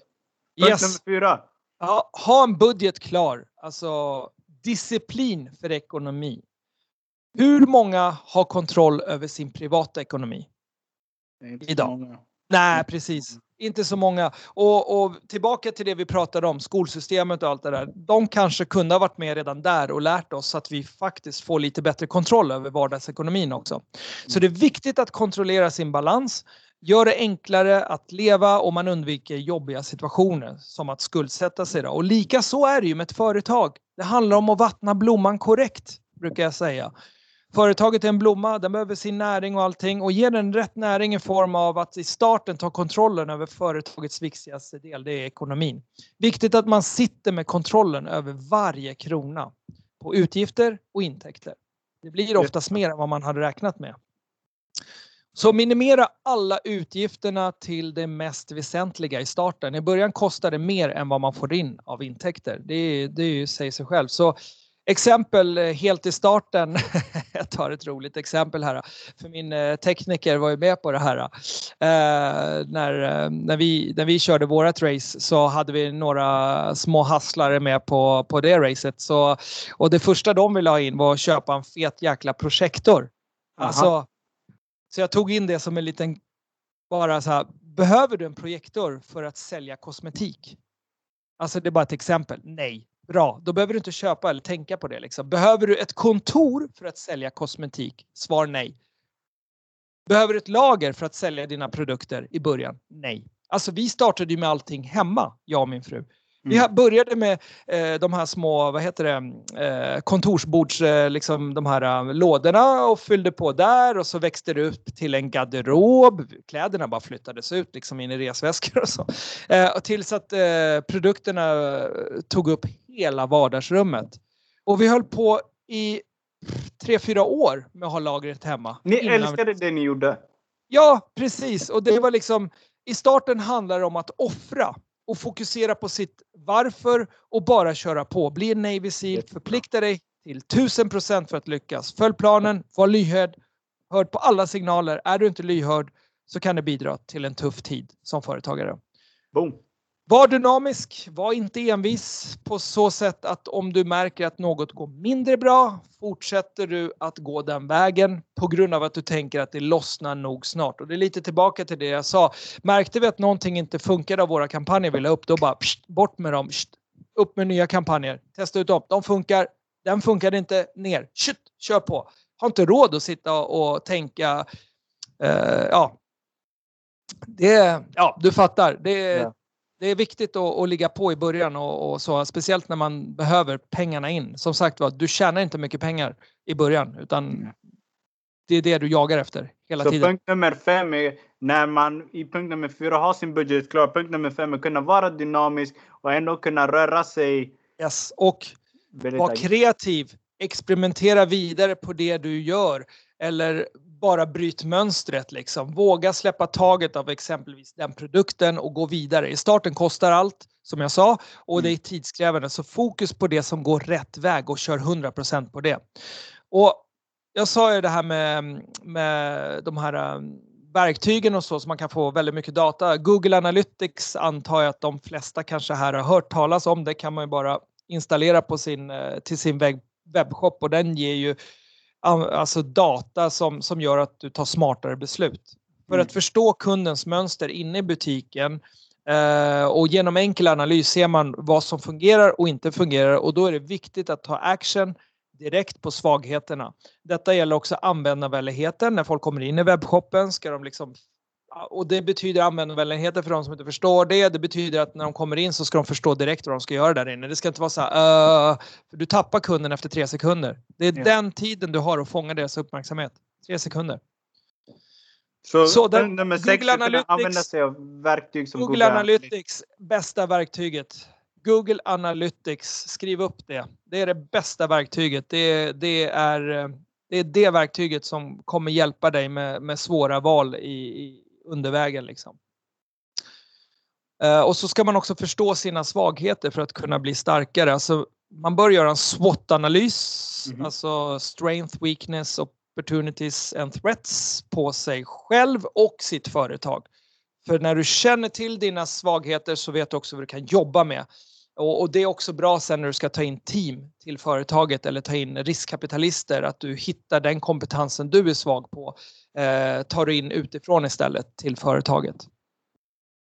Yes. Nummer 4. Ja, ha en budget klar. Alltså disciplin för ekonomi. Hur många har kontroll över sin privata ekonomi? Idag. Nej, precis. Inte så många. Och tillbaka till det vi pratade om, skolsystemet och allt det där. De kanske kunde ha varit med redan där och lärt oss så att vi faktiskt får lite bättre kontroll över vardagsekonomin också. Så det är viktigt att kontrollera sin balans. Gör det enklare att leva och man undviker jobbiga situationer som att skuldsätta sig. Då. Och lika så är det ju med ett företag. Det handlar om att vattna blomman korrekt, brukar jag säga. Företaget är en blomma, den behöver sin näring och allting. Och ger den rätt näring i form av att i starten ta kontrollen över företagets viktigaste del, det är ekonomin. Viktigt att man sitter med kontrollen över varje krona på utgifter och intäkter. Det blir oftast mer än vad man hade räknat med. Så minimera alla utgifterna till det mest väsentliga i starten. I början kostar det mer än vad man får in av intäkter. Det säger sig själv. Så exempel helt i starten. Jag tar ett roligt exempel här. För min tekniker var ju med på det här. När vi körde vårat race så hade vi några små hustlare med på det racet. Så, och det första de ville ha in var att köpa en fet jäkla projektor. Så jag tog in det som en liten, bara så här, behöver du en projektor för att sälja kosmetik? Alltså det är bara ett exempel. Nej, bra. Då behöver du inte köpa eller tänka på det. Liksom. Behöver du ett kontor för att sälja kosmetik? Svar nej. Behöver du ett lager för att sälja dina produkter i början? Nej. Alltså vi startade ju med allting hemma, jag och min fru. Vi började med de här små, kontorsbords, de här lådorna och fyllde på där. Och så växte det upp till en garderob. Kläderna bara flyttades ut in i resväskor och så. Och tills att produkterna tog upp hela vardagsrummet. Och vi höll på i 3-4 år med att ha lagret hemma. Ni älskade det ni gjorde. Ja, precis. Och det var i starten handlar det om att offra. Och fokusera på sitt varför och bara köra på. Bli en Navy Seal, förplikta dig till 1000% för att lyckas. Följ planen, var lyhörd, hör på alla signaler. Är du inte lyhörd så kan det bidra till en tuff tid som företagare. Boom. Var dynamisk, var inte envis på så sätt att om du märker att något går mindre bra fortsätter du att gå den vägen på grund av att du tänker att det lossnar nog snart. Och det är lite tillbaka till det jag sa. Märkte vi att någonting inte funkade av våra kampanjer vi la upp, då bara bort med dem, upp med nya kampanjer, testa ut dem, de funkar, den funkade inte, ner, kör på. Har inte råd att sitta och tänka, du fattar, Det är viktigt att ligga på i början och så, speciellt när man behöver pengarna in. Som sagt, du tjänar inte mycket pengar i början utan det är det du jagar efter hela tiden. Så punkt nummer 5 är när man i punkt nummer 4 har sin budget klar. Punkt nummer 5 är kunna vara dynamisk och ändå kunna röra sig. Yes, och vara kreativ. Experimentera vidare på det du gör eller bara bryt mönstret. Våga släppa taget av exempelvis den produkten och gå vidare. I starten kostar allt, som jag sa, och det är tidskrävande. Så fokus på det som går rätt väg och kör 100% på det. Och jag sa ju det här med de här verktygen och så man kan få väldigt mycket data. Google Analytics antar jag att de flesta kanske här har hört talas om. Det kan man ju bara installera till sin webbshop och den ger ju alltså data som gör att du tar smartare beslut. För att förstå kundens mönster inne i butiken och genom enkel analys ser man vad som fungerar och inte fungerar och då är det viktigt att ta action direkt på svagheterna. Detta gäller också användarvänligheten. När folk kommer in i webbshoppen ska de och det betyder användarvänligheten för de som inte förstår det. Det betyder att när de kommer in så ska de förstå direkt vad de ska göra där inne. Det ska inte vara så här, för du tappar kunden efter 3 sekunder. Det är den tiden du har att fånga deras uppmärksamhet. 3 sekunder. Så Google Analytics, använda sig av verktyg som Google Analytics, bästa verktyget. Google Analytics, skriv upp det. Det är det bästa verktyget. Det är det verktyget som kommer hjälpa dig med svåra val i undervägen. Och så ska man också förstå sina svagheter för att kunna bli starkare. Alltså, man bör göra en SWOT-analys. Alltså strength, weakness, opportunities and threats på sig själv och sitt företag. För när du känner till dina svagheter så vet du också vad du kan jobba med. Och det är också bra sen när du ska ta in team till företaget eller ta in riskkapitalister, att du hittar den kompetensen du är svag på, tar du in utifrån istället till företaget.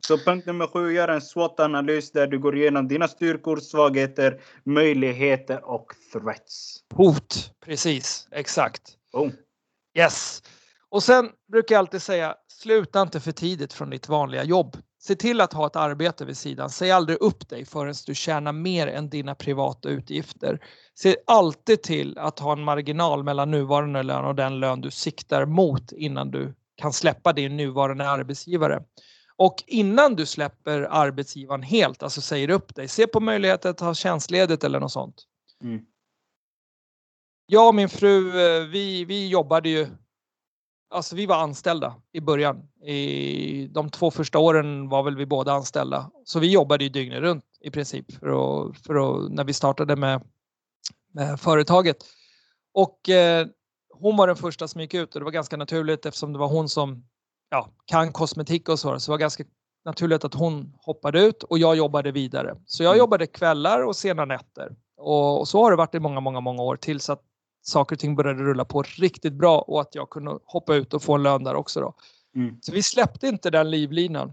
Så punkt nummer 7, gör en SWOT-analys där du går igenom dina styrkor, svagheter, möjligheter och threats. Hot, precis, exakt. Boom. Yes. Och sen brukar jag alltid säga, sluta inte för tidigt från ditt vanliga jobb. Se till att ha ett arbete vid sidan. Säg aldrig upp dig förrän du tjänar mer än dina privata utgifter. Se alltid till att ha en marginal mellan nuvarande lön och den lön du siktar mot innan du kan släppa din nuvarande arbetsgivare. Och innan du släpper arbetsgivaren helt, alltså säger upp dig, se på möjligheten att ha tjänstledigt eller något sånt. Mm. Jag och min fru, vi jobbade ju. Alltså vi var anställda i början. I de 2 första åren var väl vi båda anställda. Så vi jobbade ju dygnet runt i princip för att när vi startade med företaget. Och hon var den första som gick ut, och det var ganska naturligt eftersom det var hon som kan kosmetik och så. Så det var ganska naturligt att hon hoppade ut och jag jobbade vidare. Så jag jobbade kvällar och sena nätter. Och så har det varit i många år tills att saker och ting började rulla på riktigt bra och att jag kunde hoppa ut och få en lön där också då. Mm. Så vi släppte inte den livlinan.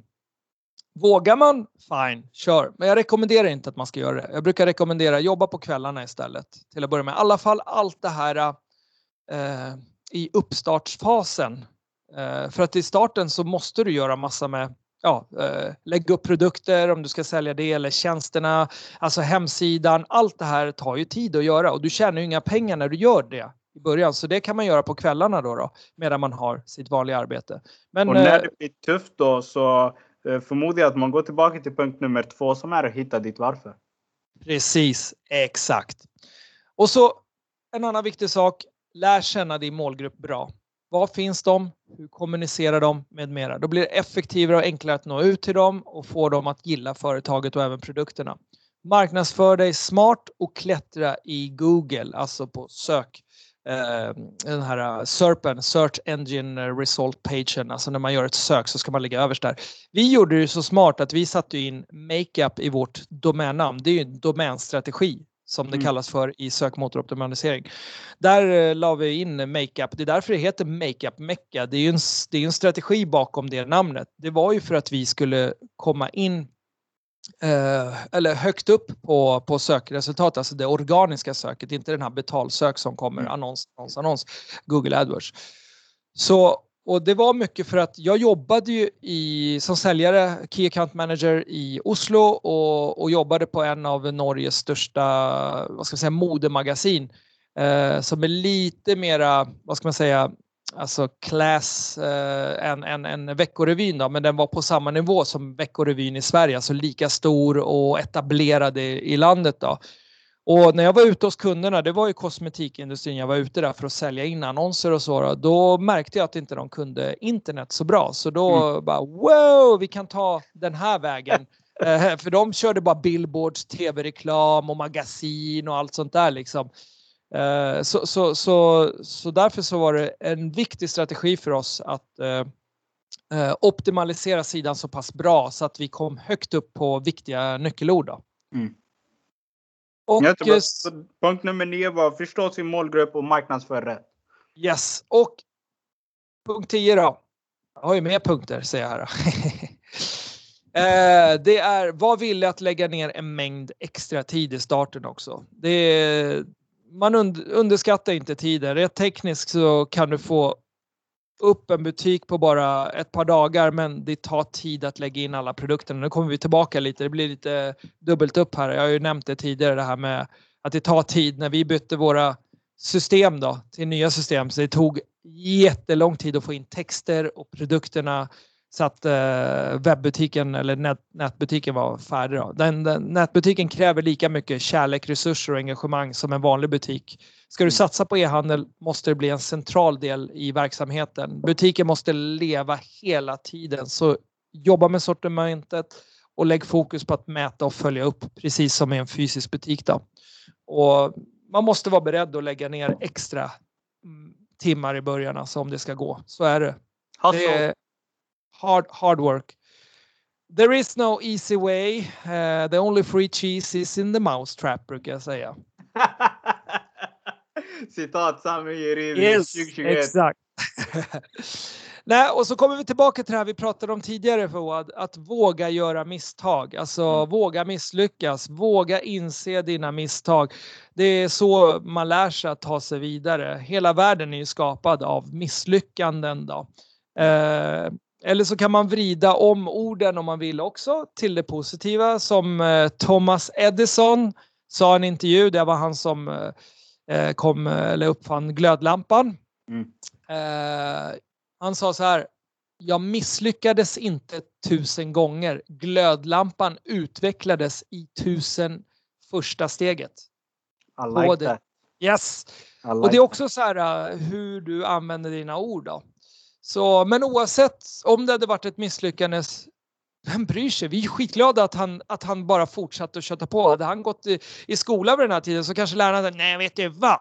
Vågar man? Fine, kör. Men jag rekommenderar inte att man ska göra det. Jag brukar rekommendera jobba på kvällarna istället. Till att börja med. I alla fall allt det här i uppstartsfasen. För att i starten så måste du göra massa med... lägga upp produkter om du ska sälja det, eller tjänsterna, alltså hemsidan, allt det här tar ju tid att göra och du tjänar ju inga pengar när du gör det i början, så det kan man göra på kvällarna då medan man har sitt vanliga arbete. Men, och när det blir tufft då så förmodar jag att man går tillbaka till punkt nummer 2 som är att hitta ditt varför. Precis, exakt. Och så en annan viktig sak, lär känna din målgrupp bra. Vad finns de? Hur kommunicerar de med mera? Då blir det effektivare och enklare att nå ut till dem och få dem att gilla företaget och även produkterna. Marknadsför dig smart och klättra i Google, alltså på sök. Den här SERPen, Search Engine Result Pagen, alltså när man gör ett sök så ska man ligga överst där. Vi gjorde det så smart att vi satte in makeup i vårt domännamn. Det är ju en domänstrategi. Som det kallas för i sökmotoroptimalisering. Där la vi in makeup. Det är därför det heter Makeup Mekka. Det är ju en strategi bakom det namnet. Det var ju för att vi skulle komma in eller högt upp på sökresultat. Alltså det organiska söket. Inte den här betalsök som kommer. Annons. Google AdWords. Så... Och det var mycket för att jag jobbade ju som säljare, Key Account Manager i Oslo och jobbade på en av Norges största, modemagasin som är lite mera, alltså class än Veckorevyn då, men den var på samma nivå som Veckorevyn i Sverige, alltså lika stor och etablerad i landet då. Och när jag var ute hos kunderna, det var ju kosmetikindustrin jag var ute där för att sälja in annonser och så. Då märkte jag att inte de kunde internet så bra. Så då vi kan ta den här vägen. För de körde bara billboards, tv-reklam och magasin och allt sånt där liksom. Så därför så var det en viktig strategi för oss att optimalisera sidan så pass bra så att vi kom högt upp på viktiga nyckelord då. Mm. Och punkt nummer 9 var förstå sin målgrupp och marknadsför rätt. Yes, och punkt 10 då. Jag har ju mer punkter, säger jag här. Det är, var villig att lägga ner en mängd extra tid i starten också. Man underskattar inte tiden. Rent tekniskt så kan du få upp en butik på bara ett par dagar, men det tar tid att lägga in alla produkterna. Nu kommer vi tillbaka lite, det blir lite dubbelt upp här. Jag har ju nämnt det tidigare, det här med att det tar tid. När vi bytte våra system då till nya system så det tog jättelång tid att få in texter och produkterna så att webbutiken eller nätbutiken var färdig då. Den nätbutiken kräver lika mycket kärlek, resurser och engagemang som en vanlig butik. Ska du satsa på e-handel måste det bli en central del i verksamheten. Butiken måste leva hela tiden, så jobba med sortimentet och lägg fokus på att mäta och följa upp, precis som i en fysisk butik då. Och man måste vara beredd att lägga ner extra timmar i början, alltså om det ska gå. Så är det. Hard work. There is no easy way. The only free cheese is in the mousetrap, brukar jag säga. Citat Sammy Jeridi, yes, 2021. Exakt. Nej, och så kommer vi tillbaka till det här vi pratade om tidigare, Foua, att våga göra misstag. Alltså våga misslyckas, våga inse dina misstag. Det är så man lär sig att ta sig vidare. Hela världen är ju skapad av misslyckanden då. Eller så kan man vrida om orden om man vill också till det positiva, som Thomas Edison sa i en intervju. Det var han som kom eller uppfann glödlampan. Han sa så här: jag misslyckades inte 1000 gånger. Glödlampan utvecklades i 1000 första steget. I like that. Yes. I like. Och det är också så här hur du använder dina ord då. Så, men oavsett om det hade varit ett misslyckande, vem bryr sig? Vi är skitglada att han bara fortsatte att köta på. Hade han gått i skolan vid den här tiden så kanske lärarna hade, nej vet du vad?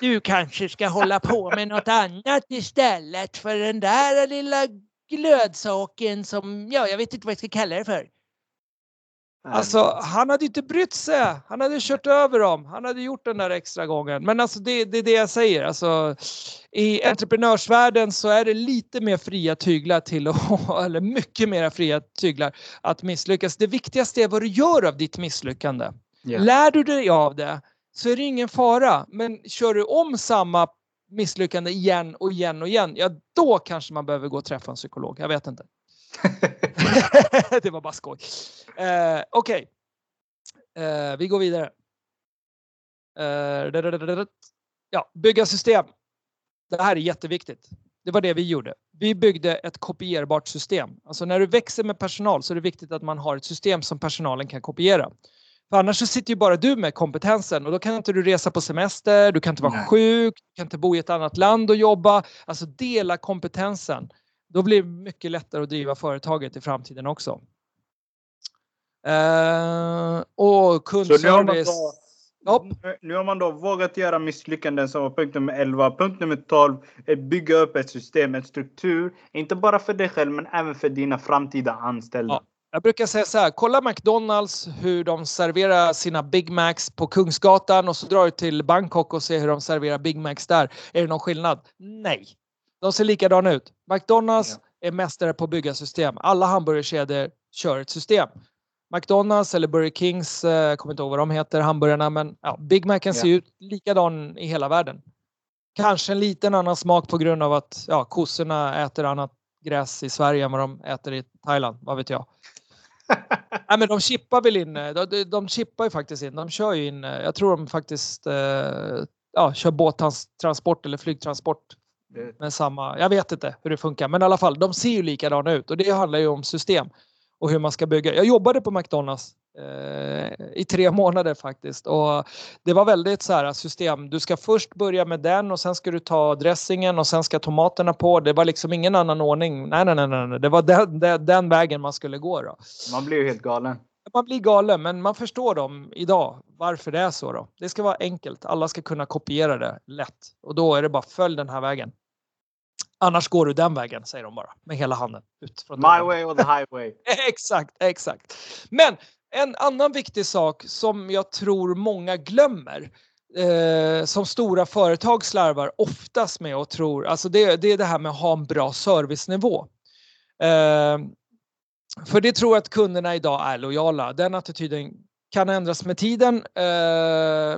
Du kanske ska hålla på med något annat istället för den där lilla glödsaken som, ja, jag vet inte vad jag ska kalla det för. Alltså han hade inte brytt sig. Han hade kört över dem. Han hade gjort den där extra gången. Men alltså det är det jag säger. Alltså, i entreprenörsvärlden så är det lite mer fria tyglar till eller mycket mer fria tyglar att misslyckas. Det viktigaste är vad du gör av ditt misslyckande. Yeah. Lär du dig av det så är det ingen fara. Men kör du om samma misslyckande igen och igen och igen, ja då kanske man behöver gå och träffa en psykolog. Jag vet inte. Det var bara skoj. Okej. Vi går vidare. Ja, bygga system. Det här är jätteviktigt. Det var det vi gjorde. Vi byggde ett kopierbart system. Alltså när du växer med personal så är det viktigt att man har ett system som personalen kan kopiera. För annars så sitter ju bara du med kompetensen. Och då kan inte du resa på semester. Du kan inte vara sjuk. Du kan inte bo i ett annat land och jobba. Alltså dela kompetensen. Då blir det mycket lättare att driva företaget i framtiden också. Och kundservice. Nu har man då vågat göra misslyckanden som var punkt nummer 11. Punkt nummer 12 är bygga upp ett system, en struktur. Inte bara för dig själv men även för dina framtida anställda. Ja, jag brukar säga så här. Kolla McDonalds hur de serverar sina Big Macs på Kungsgatan. Och så drar du till Bangkok och ser hur de serverar Big Macs där. Är det någon skillnad? Nej. De ser likadana ut. McDonalds är mästare på att bygga system. Alla hamburgerkedjor kör ett system. McDonalds eller Burger Kings, jag kommer inte ihåg vad de heter, hamburgarna. Men ja, Big Macen ser ut likadan i hela världen. Kanske en liten annan smak på grund av att kossorna äter annat gräs i Sverige än vad de äter i Thailand. Vad vet jag. Nej, men de chippar väl in. De chippar ju faktiskt in. De kör ju in. Jag tror de faktiskt kör båttransport eller flygtransport. Men samma, jag vet inte hur det funkar, men i alla fall, de ser ju likadana ut och det handlar ju om system och hur man ska bygga. Jag jobbade på McDonalds i 3 månader faktiskt och det var väldigt så här system, du ska först börja med den och sen ska du ta dressingen och sen ska tomaterna på, det var liksom ingen annan ordning, nej. Det var den vägen man skulle gå då. Man blir ju helt galen. Man blir galen, men man förstår dem idag. Varför det är så då? Det ska vara enkelt. Alla ska kunna kopiera det lätt. Och då är det bara följ den här vägen. Annars går du den vägen, säger de bara. Med hela handen. Ut från My way or the highway. Exakt. Men en annan viktig sak som jag tror många glömmer. Som stora företag slarvar oftast med och tror. Alltså det är det här med att ha en bra servicenivå. För det tror jag att kunderna idag är lojala. Den attityden kan ändras med tiden.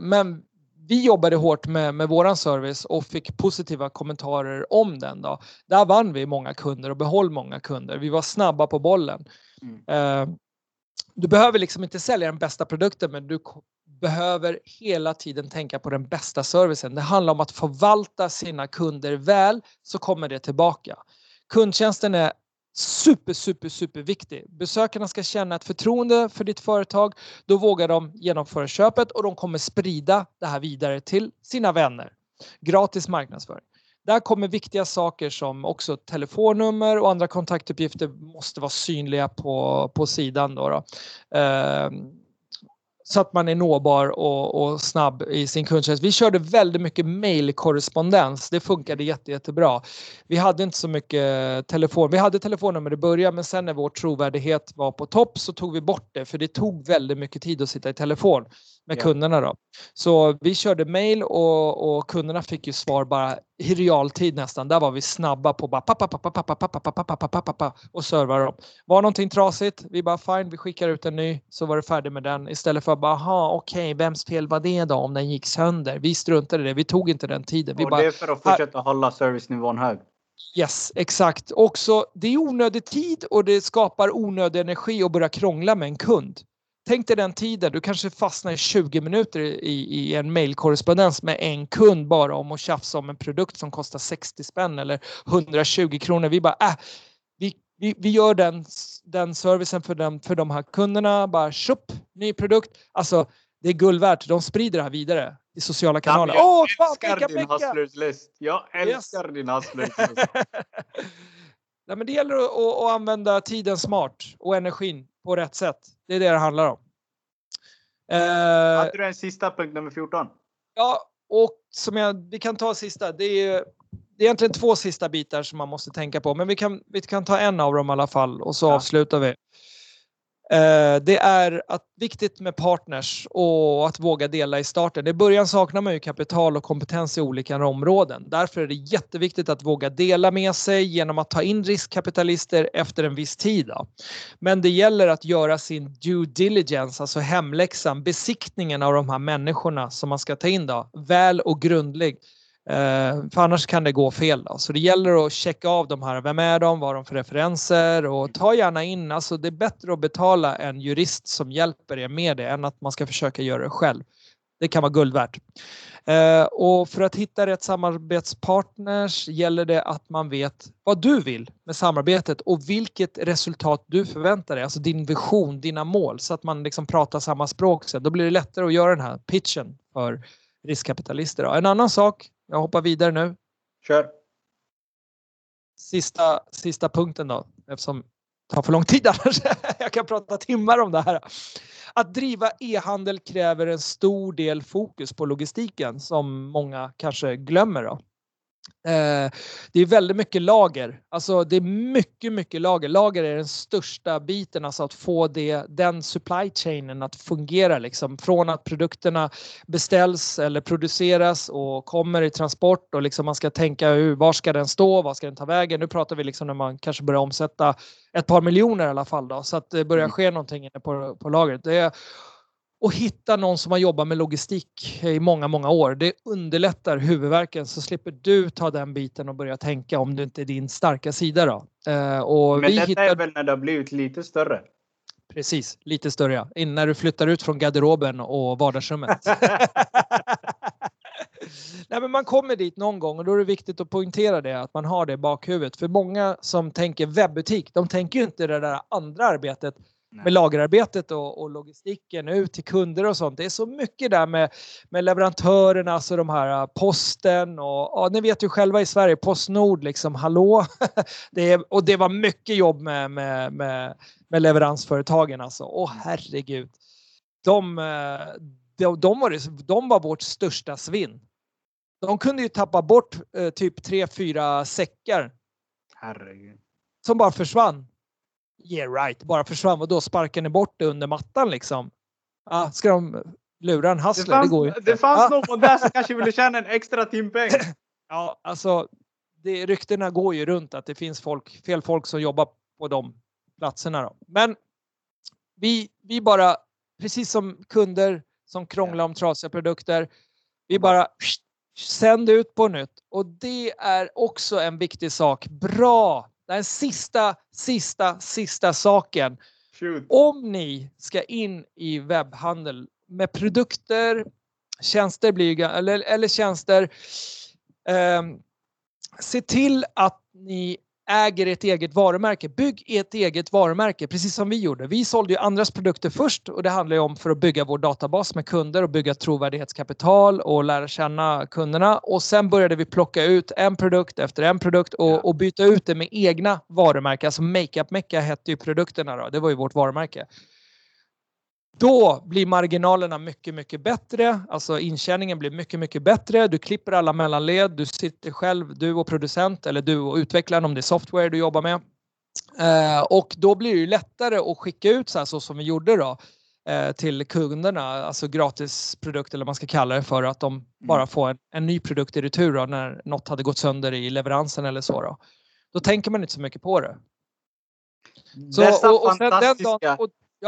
Men vi jobbade hårt med våran service och fick positiva kommentarer om den då. Där vann vi många kunder och behöll många kunder. Vi var snabba på bollen. Du behöver liksom inte sälja den bästa produkten, men du behöver hela tiden tänka på den bästa servicen. Det handlar om att förvalta sina kunder väl, så kommer det tillbaka. Kundtjänsten är super viktig. Besökarna ska känna ett förtroende för ditt företag. Då vågar de genomföra köpet och de kommer sprida det här vidare till sina vänner. Gratis marknadsföring. Där kommer viktiga saker som också telefonnummer och andra kontaktuppgifter måste vara synliga på sidan. så att man är nåbar och snabb i sin kundtjänst. Vi körde väldigt mycket mailkorrespondens. Det funkade jättebra. Vi hade inte så mycket telefon. Vi hade telefonnummer i början, men sen när vår trovärdighet var på topp så tog vi bort det. För det tog väldigt mycket tid att sitta i telefon med kunderna då. Så vi körde mail och kunderna fick ju svar bara i realtid nästan. Där var vi snabba på bara och servade dem. Var någonting trasigt? Vi bara fine, vi skickar ut en ny, så var det färdig med den. Istället för bara, aha, okej, vems fel var det då om den gick sönder? Vi struntade i det, vi tog inte den tiden. Vi och bara, det är för att fortsätta hålla servicenivån hög. Yes, exakt. Också, det är onödig tid och det skapar onödig energi att börja krångla med en kund. Tänk dig den tiden, du kanske fastnar i 20 minuter i en mailkorrespondens med en kund bara om att tjafsa om en produkt som kostar 60 spänn eller 120 kronor. Vi bara, vi gör den servicen för de här kunderna. Bara, köp, ny produkt. Alltså, det är guld värt. De sprider det här vidare i sociala kanaler. Åh, älskar din hustlerslist. Jag älskar din hustlerslist. Nej, men det gäller att använda tiden smart och energin på rätt sätt. Det är det det handlar om. Hade du en sista punkt, nummer 14? Ja, och vi kan ta sista. Det är egentligen två sista bitar som man måste tänka på. Men vi kan ta en av dem i alla fall. Och så avslutar vi. Det är viktigt med partners och att våga dela i starten. I början saknar man ju kapital och kompetens i olika områden. Därför är det jätteviktigt att våga dela med sig genom att ta in riskkapitalister efter en viss tid. Då. Men det gäller att göra sin due diligence, alltså hemläxan, besiktningen av de här människorna som man ska ta in då, väl och grundlig. För annars kan det gå fel då. Så det gäller att checka av de här. Vem är de? Vad har de för referenser? Och ta gärna in. Alltså det är bättre att betala en jurist som hjälper er med det än att man ska försöka göra det själv. Det kan vara guld värt. Och för att hitta rätt samarbetspartners gäller det att man vet vad du vill med samarbetet och vilket resultat du förväntar dig. Alltså din vision, dina mål. Så att man liksom pratar samma språk sen. Då blir det lättare att göra den här pitchen för riskkapitalister. En annan sak. Jag hoppar vidare nu. Kör. Sista punkten då. Eftersom det tar för lång tid annars. Jag kan prata timmar om det här. Att driva e-handel kräver en stor del fokus på logistiken. Som många kanske glömmer då. Det är väldigt mycket lager. Alltså det är mycket lager. Lager är den största biten. Alltså att få den supply chainen att fungera. Liksom. Från att produkterna beställs eller produceras och kommer i transport. Och liksom man ska tänka var ska den stå? Var ska den ta vägen? Nu pratar vi liksom när man kanske börjar omsätta ett par miljoner i alla fall. Då, så att det börjar ske någonting inne på lagret. Det är... Och hitta någon som har jobbat med logistik i många år. Det underlättar huvudvärken, så slipper du ta den biten och börja tänka om det inte är din starka sida. Då. Men detta är väl när det har blivit lite större? Precis, lite större. Ja. Innan du flyttar ut från garderoben och vardagsrummet. Nej, men man kommer dit någon gång och då är det viktigt att poängtera det, att man har det i bakhuvudet. För många som tänker webbutik, de tänker ju inte det där andra arbetet. Nej. Med lagerarbetet och logistiken ut till kunder och sånt. Det är så mycket där med leverantörerna, alltså de här posten och ni vet ju själva i Sverige, Postnord liksom, hallå. Det var mycket jobb med leveransföretagen alltså. Herregud. De var vårt största svinn. De kunde ju tappa bort typ 3-4 säckar. Herregud. Som bara försvann. Yeah right, bara försvann och då sparkar ni bort det under mattan liksom. Ska de lura en hustler? Det går ju inte. Det fanns någon där som kanske ville tjäna en extra timpeng. Ja, alltså ryktena går ju runt att det finns fel folk som jobbar på de platserna då. Men vi bara, precis som kunder som krånglar om trasiga produkter, vi bara sänder ut på nytt. Och det är också en viktig sak. Bra! Den sista saken. Shoot. Om ni ska in i webbhandel med produkter, tjänster eller tjänster. Se till att ni äger ett eget varumärke. Bygg ett eget varumärke, precis som vi gjorde. Vi sålde ju andras produkter först och det handlar ju om för att bygga vår databas med kunder och bygga trovärdighetskapital och lära känna kunderna. Och sen började vi plocka ut en produkt efter en produkt och byta ut det med egna varumärken. Alltså Makeup Mekka hette ju produkterna då. Det var ju vårt varumärke. Då blir marginalerna mycket, mycket bättre. Alltså intjäningen blir mycket, mycket bättre. Du klipper alla mellanled. Du sitter själv, du och producent eller du och utvecklaren om det är software du jobbar med. Och då blir det ju lättare att skicka ut så här så som vi gjorde då till kunderna. Alltså gratisprodukt eller vad man ska kalla det för att de bara får en ny produkt i retur då, när något hade gått sönder i leveransen eller så då. Då tänker man inte så mycket på det. Så, dessa och fantastiska...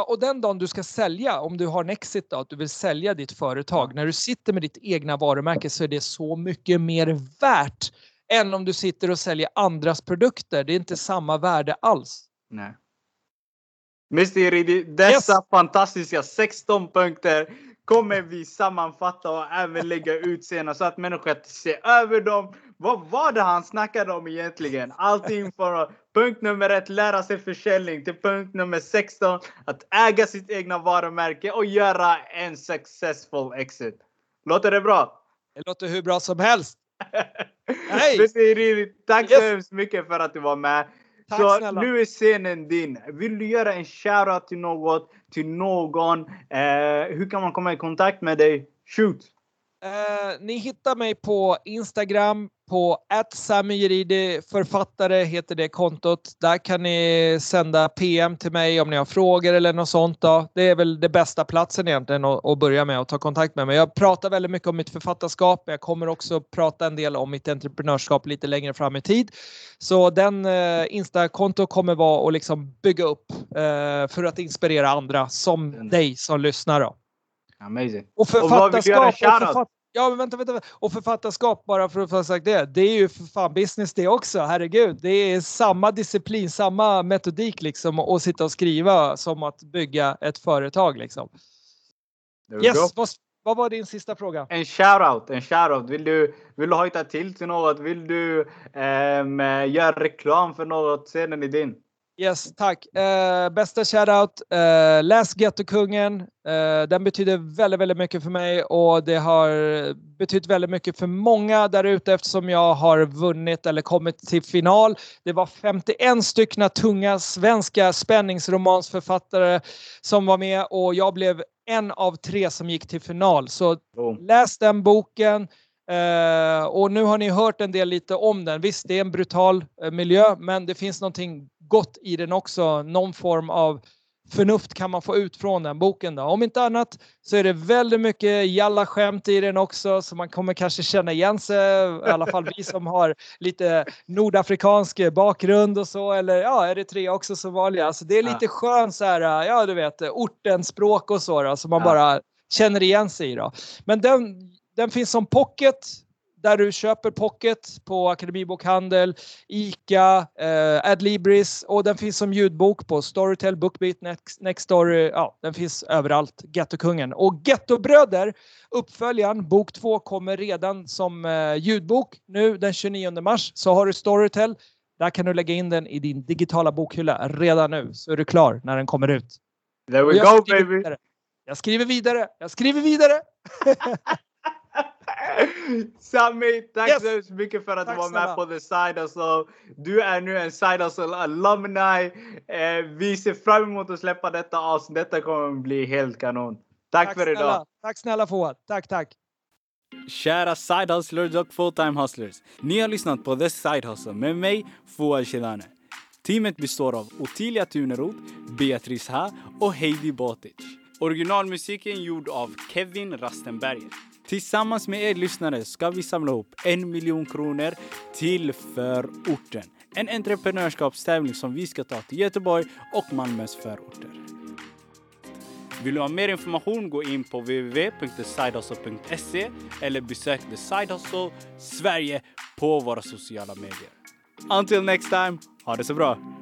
och den dagen du ska sälja, om du har en exit då, att du vill sälja ditt företag. När du sitter med ditt egna varumärke så är det så mycket mer värt än om du sitter och säljer andras produkter. Det är inte samma värde alls. Nej. Mr. Jeridi, dessa fantastiska 16 punkter kommer vi sammanfatta och även lägga ut senare så att människor ser över dem. Vad var det han snackade om egentligen? Allting från punkt nummer 1, lära sig försäljning, till punkt nummer 16, att äga sitt egna varumärke och göra en successful exit. Låter det bra? Det låter hur bra som helst. Hey. Tack så hemskt mycket för att du var med. Tack, så snälla. Nu är scenen din. Vill du göra en shoutout till något, till någon? Hur kan man komma i kontakt med dig? Shoot! Ni hittar mig på Instagram på @samyjeridi, författare heter det kontot. Där kan ni sända PM till mig om ni har frågor eller något sånt då. Det är väl det bästa platsen egentligen att börja med och ta kontakt med mig. Jag pratar väldigt mycket om mitt författarskap. Jag kommer också prata en del om mitt entreprenörskap lite längre fram i tid. Så den Insta-konto kommer vara att liksom bygga upp för att inspirera andra som dig som lyssnar då. Amazing. Och författarskap, och författarskap, bara för att ha sagt det är ju för fan business det också, herregud. Det är samma disciplin, samma metodik liksom att sitta och skriva som att bygga ett företag liksom. Yes, vad var din sista fråga? En shoutout. Vill du hojta till något? Vill du göra reklam för något? Scenen är din. Yes, tack. Bästa shoutout. Läs Ghettokungen. Den betyder väldigt, väldigt mycket för mig. Och det har betytt väldigt mycket för många där ute eftersom jag har vunnit eller kommit till final. Det var 51 stycken tunga svenska spänningsromansförfattare som var med. Och jag blev en av 3 som gick till final. Så läs den boken. Och nu har ni hört en del lite om den. Visst, det är en brutal miljö. Men det finns någonting gott i den också. Någon form av förnuft kan man få ut från den boken då. Om inte annat så är det väldigt mycket jalla skämt i den också. Så man kommer kanske känna igen sig. I alla fall vi som har lite nordafrikansk bakgrund och så. Eller ja, är det 3 också som vanliga. Alltså det är lite skönt så här. Ja, du vet. Ortens språk och så då. Så man bara känner igen sig i då. Men den finns som pocket. Där du köper pocket på Akademibokhandeln, ICA, Adlibris. Och den finns som ljudbok på Storytel, Bookbeat, Next Story. Ja, den finns överallt. Ghettokungen. Och Ghetto-bröder, uppföljaren, bok 2 kommer redan som ljudbok. Nu den 29 mars så har du Storytel. Där kan du lägga in den i din digitala bokhylla redan nu. Så är du klar när den kommer ut. There we go, baby. Jag skriver vidare. Sammy, tack så mycket för att du var med på The Side Hustle. Du är nu en Side Hustle alumni. Vi ser fram emot att släppa detta avsnitt. Detta kommer bli helt kanon. Tack för idag. Tack snälla Foua. Tack. Kära Side Hustlers och Fulltime Hustlers. Ni har lyssnat på The Side Hustle med mig, Foua Chidane. Teamet består av Otilia Tunerod, Beatrice och Heidi Botich. Originalmusiken gjord av Kevin Rastenberger. Tillsammans med er lyssnare ska vi samla ihop 1 miljon kronor till För-orten. En entreprenörskapstävling som vi ska ta till Göteborg och Malmös förorter. Vill du ha mer information, gå in på www.thesidehustle.se eller besök The Side Hustle Sverige på våra sociala medier. Until next time, ha det så bra!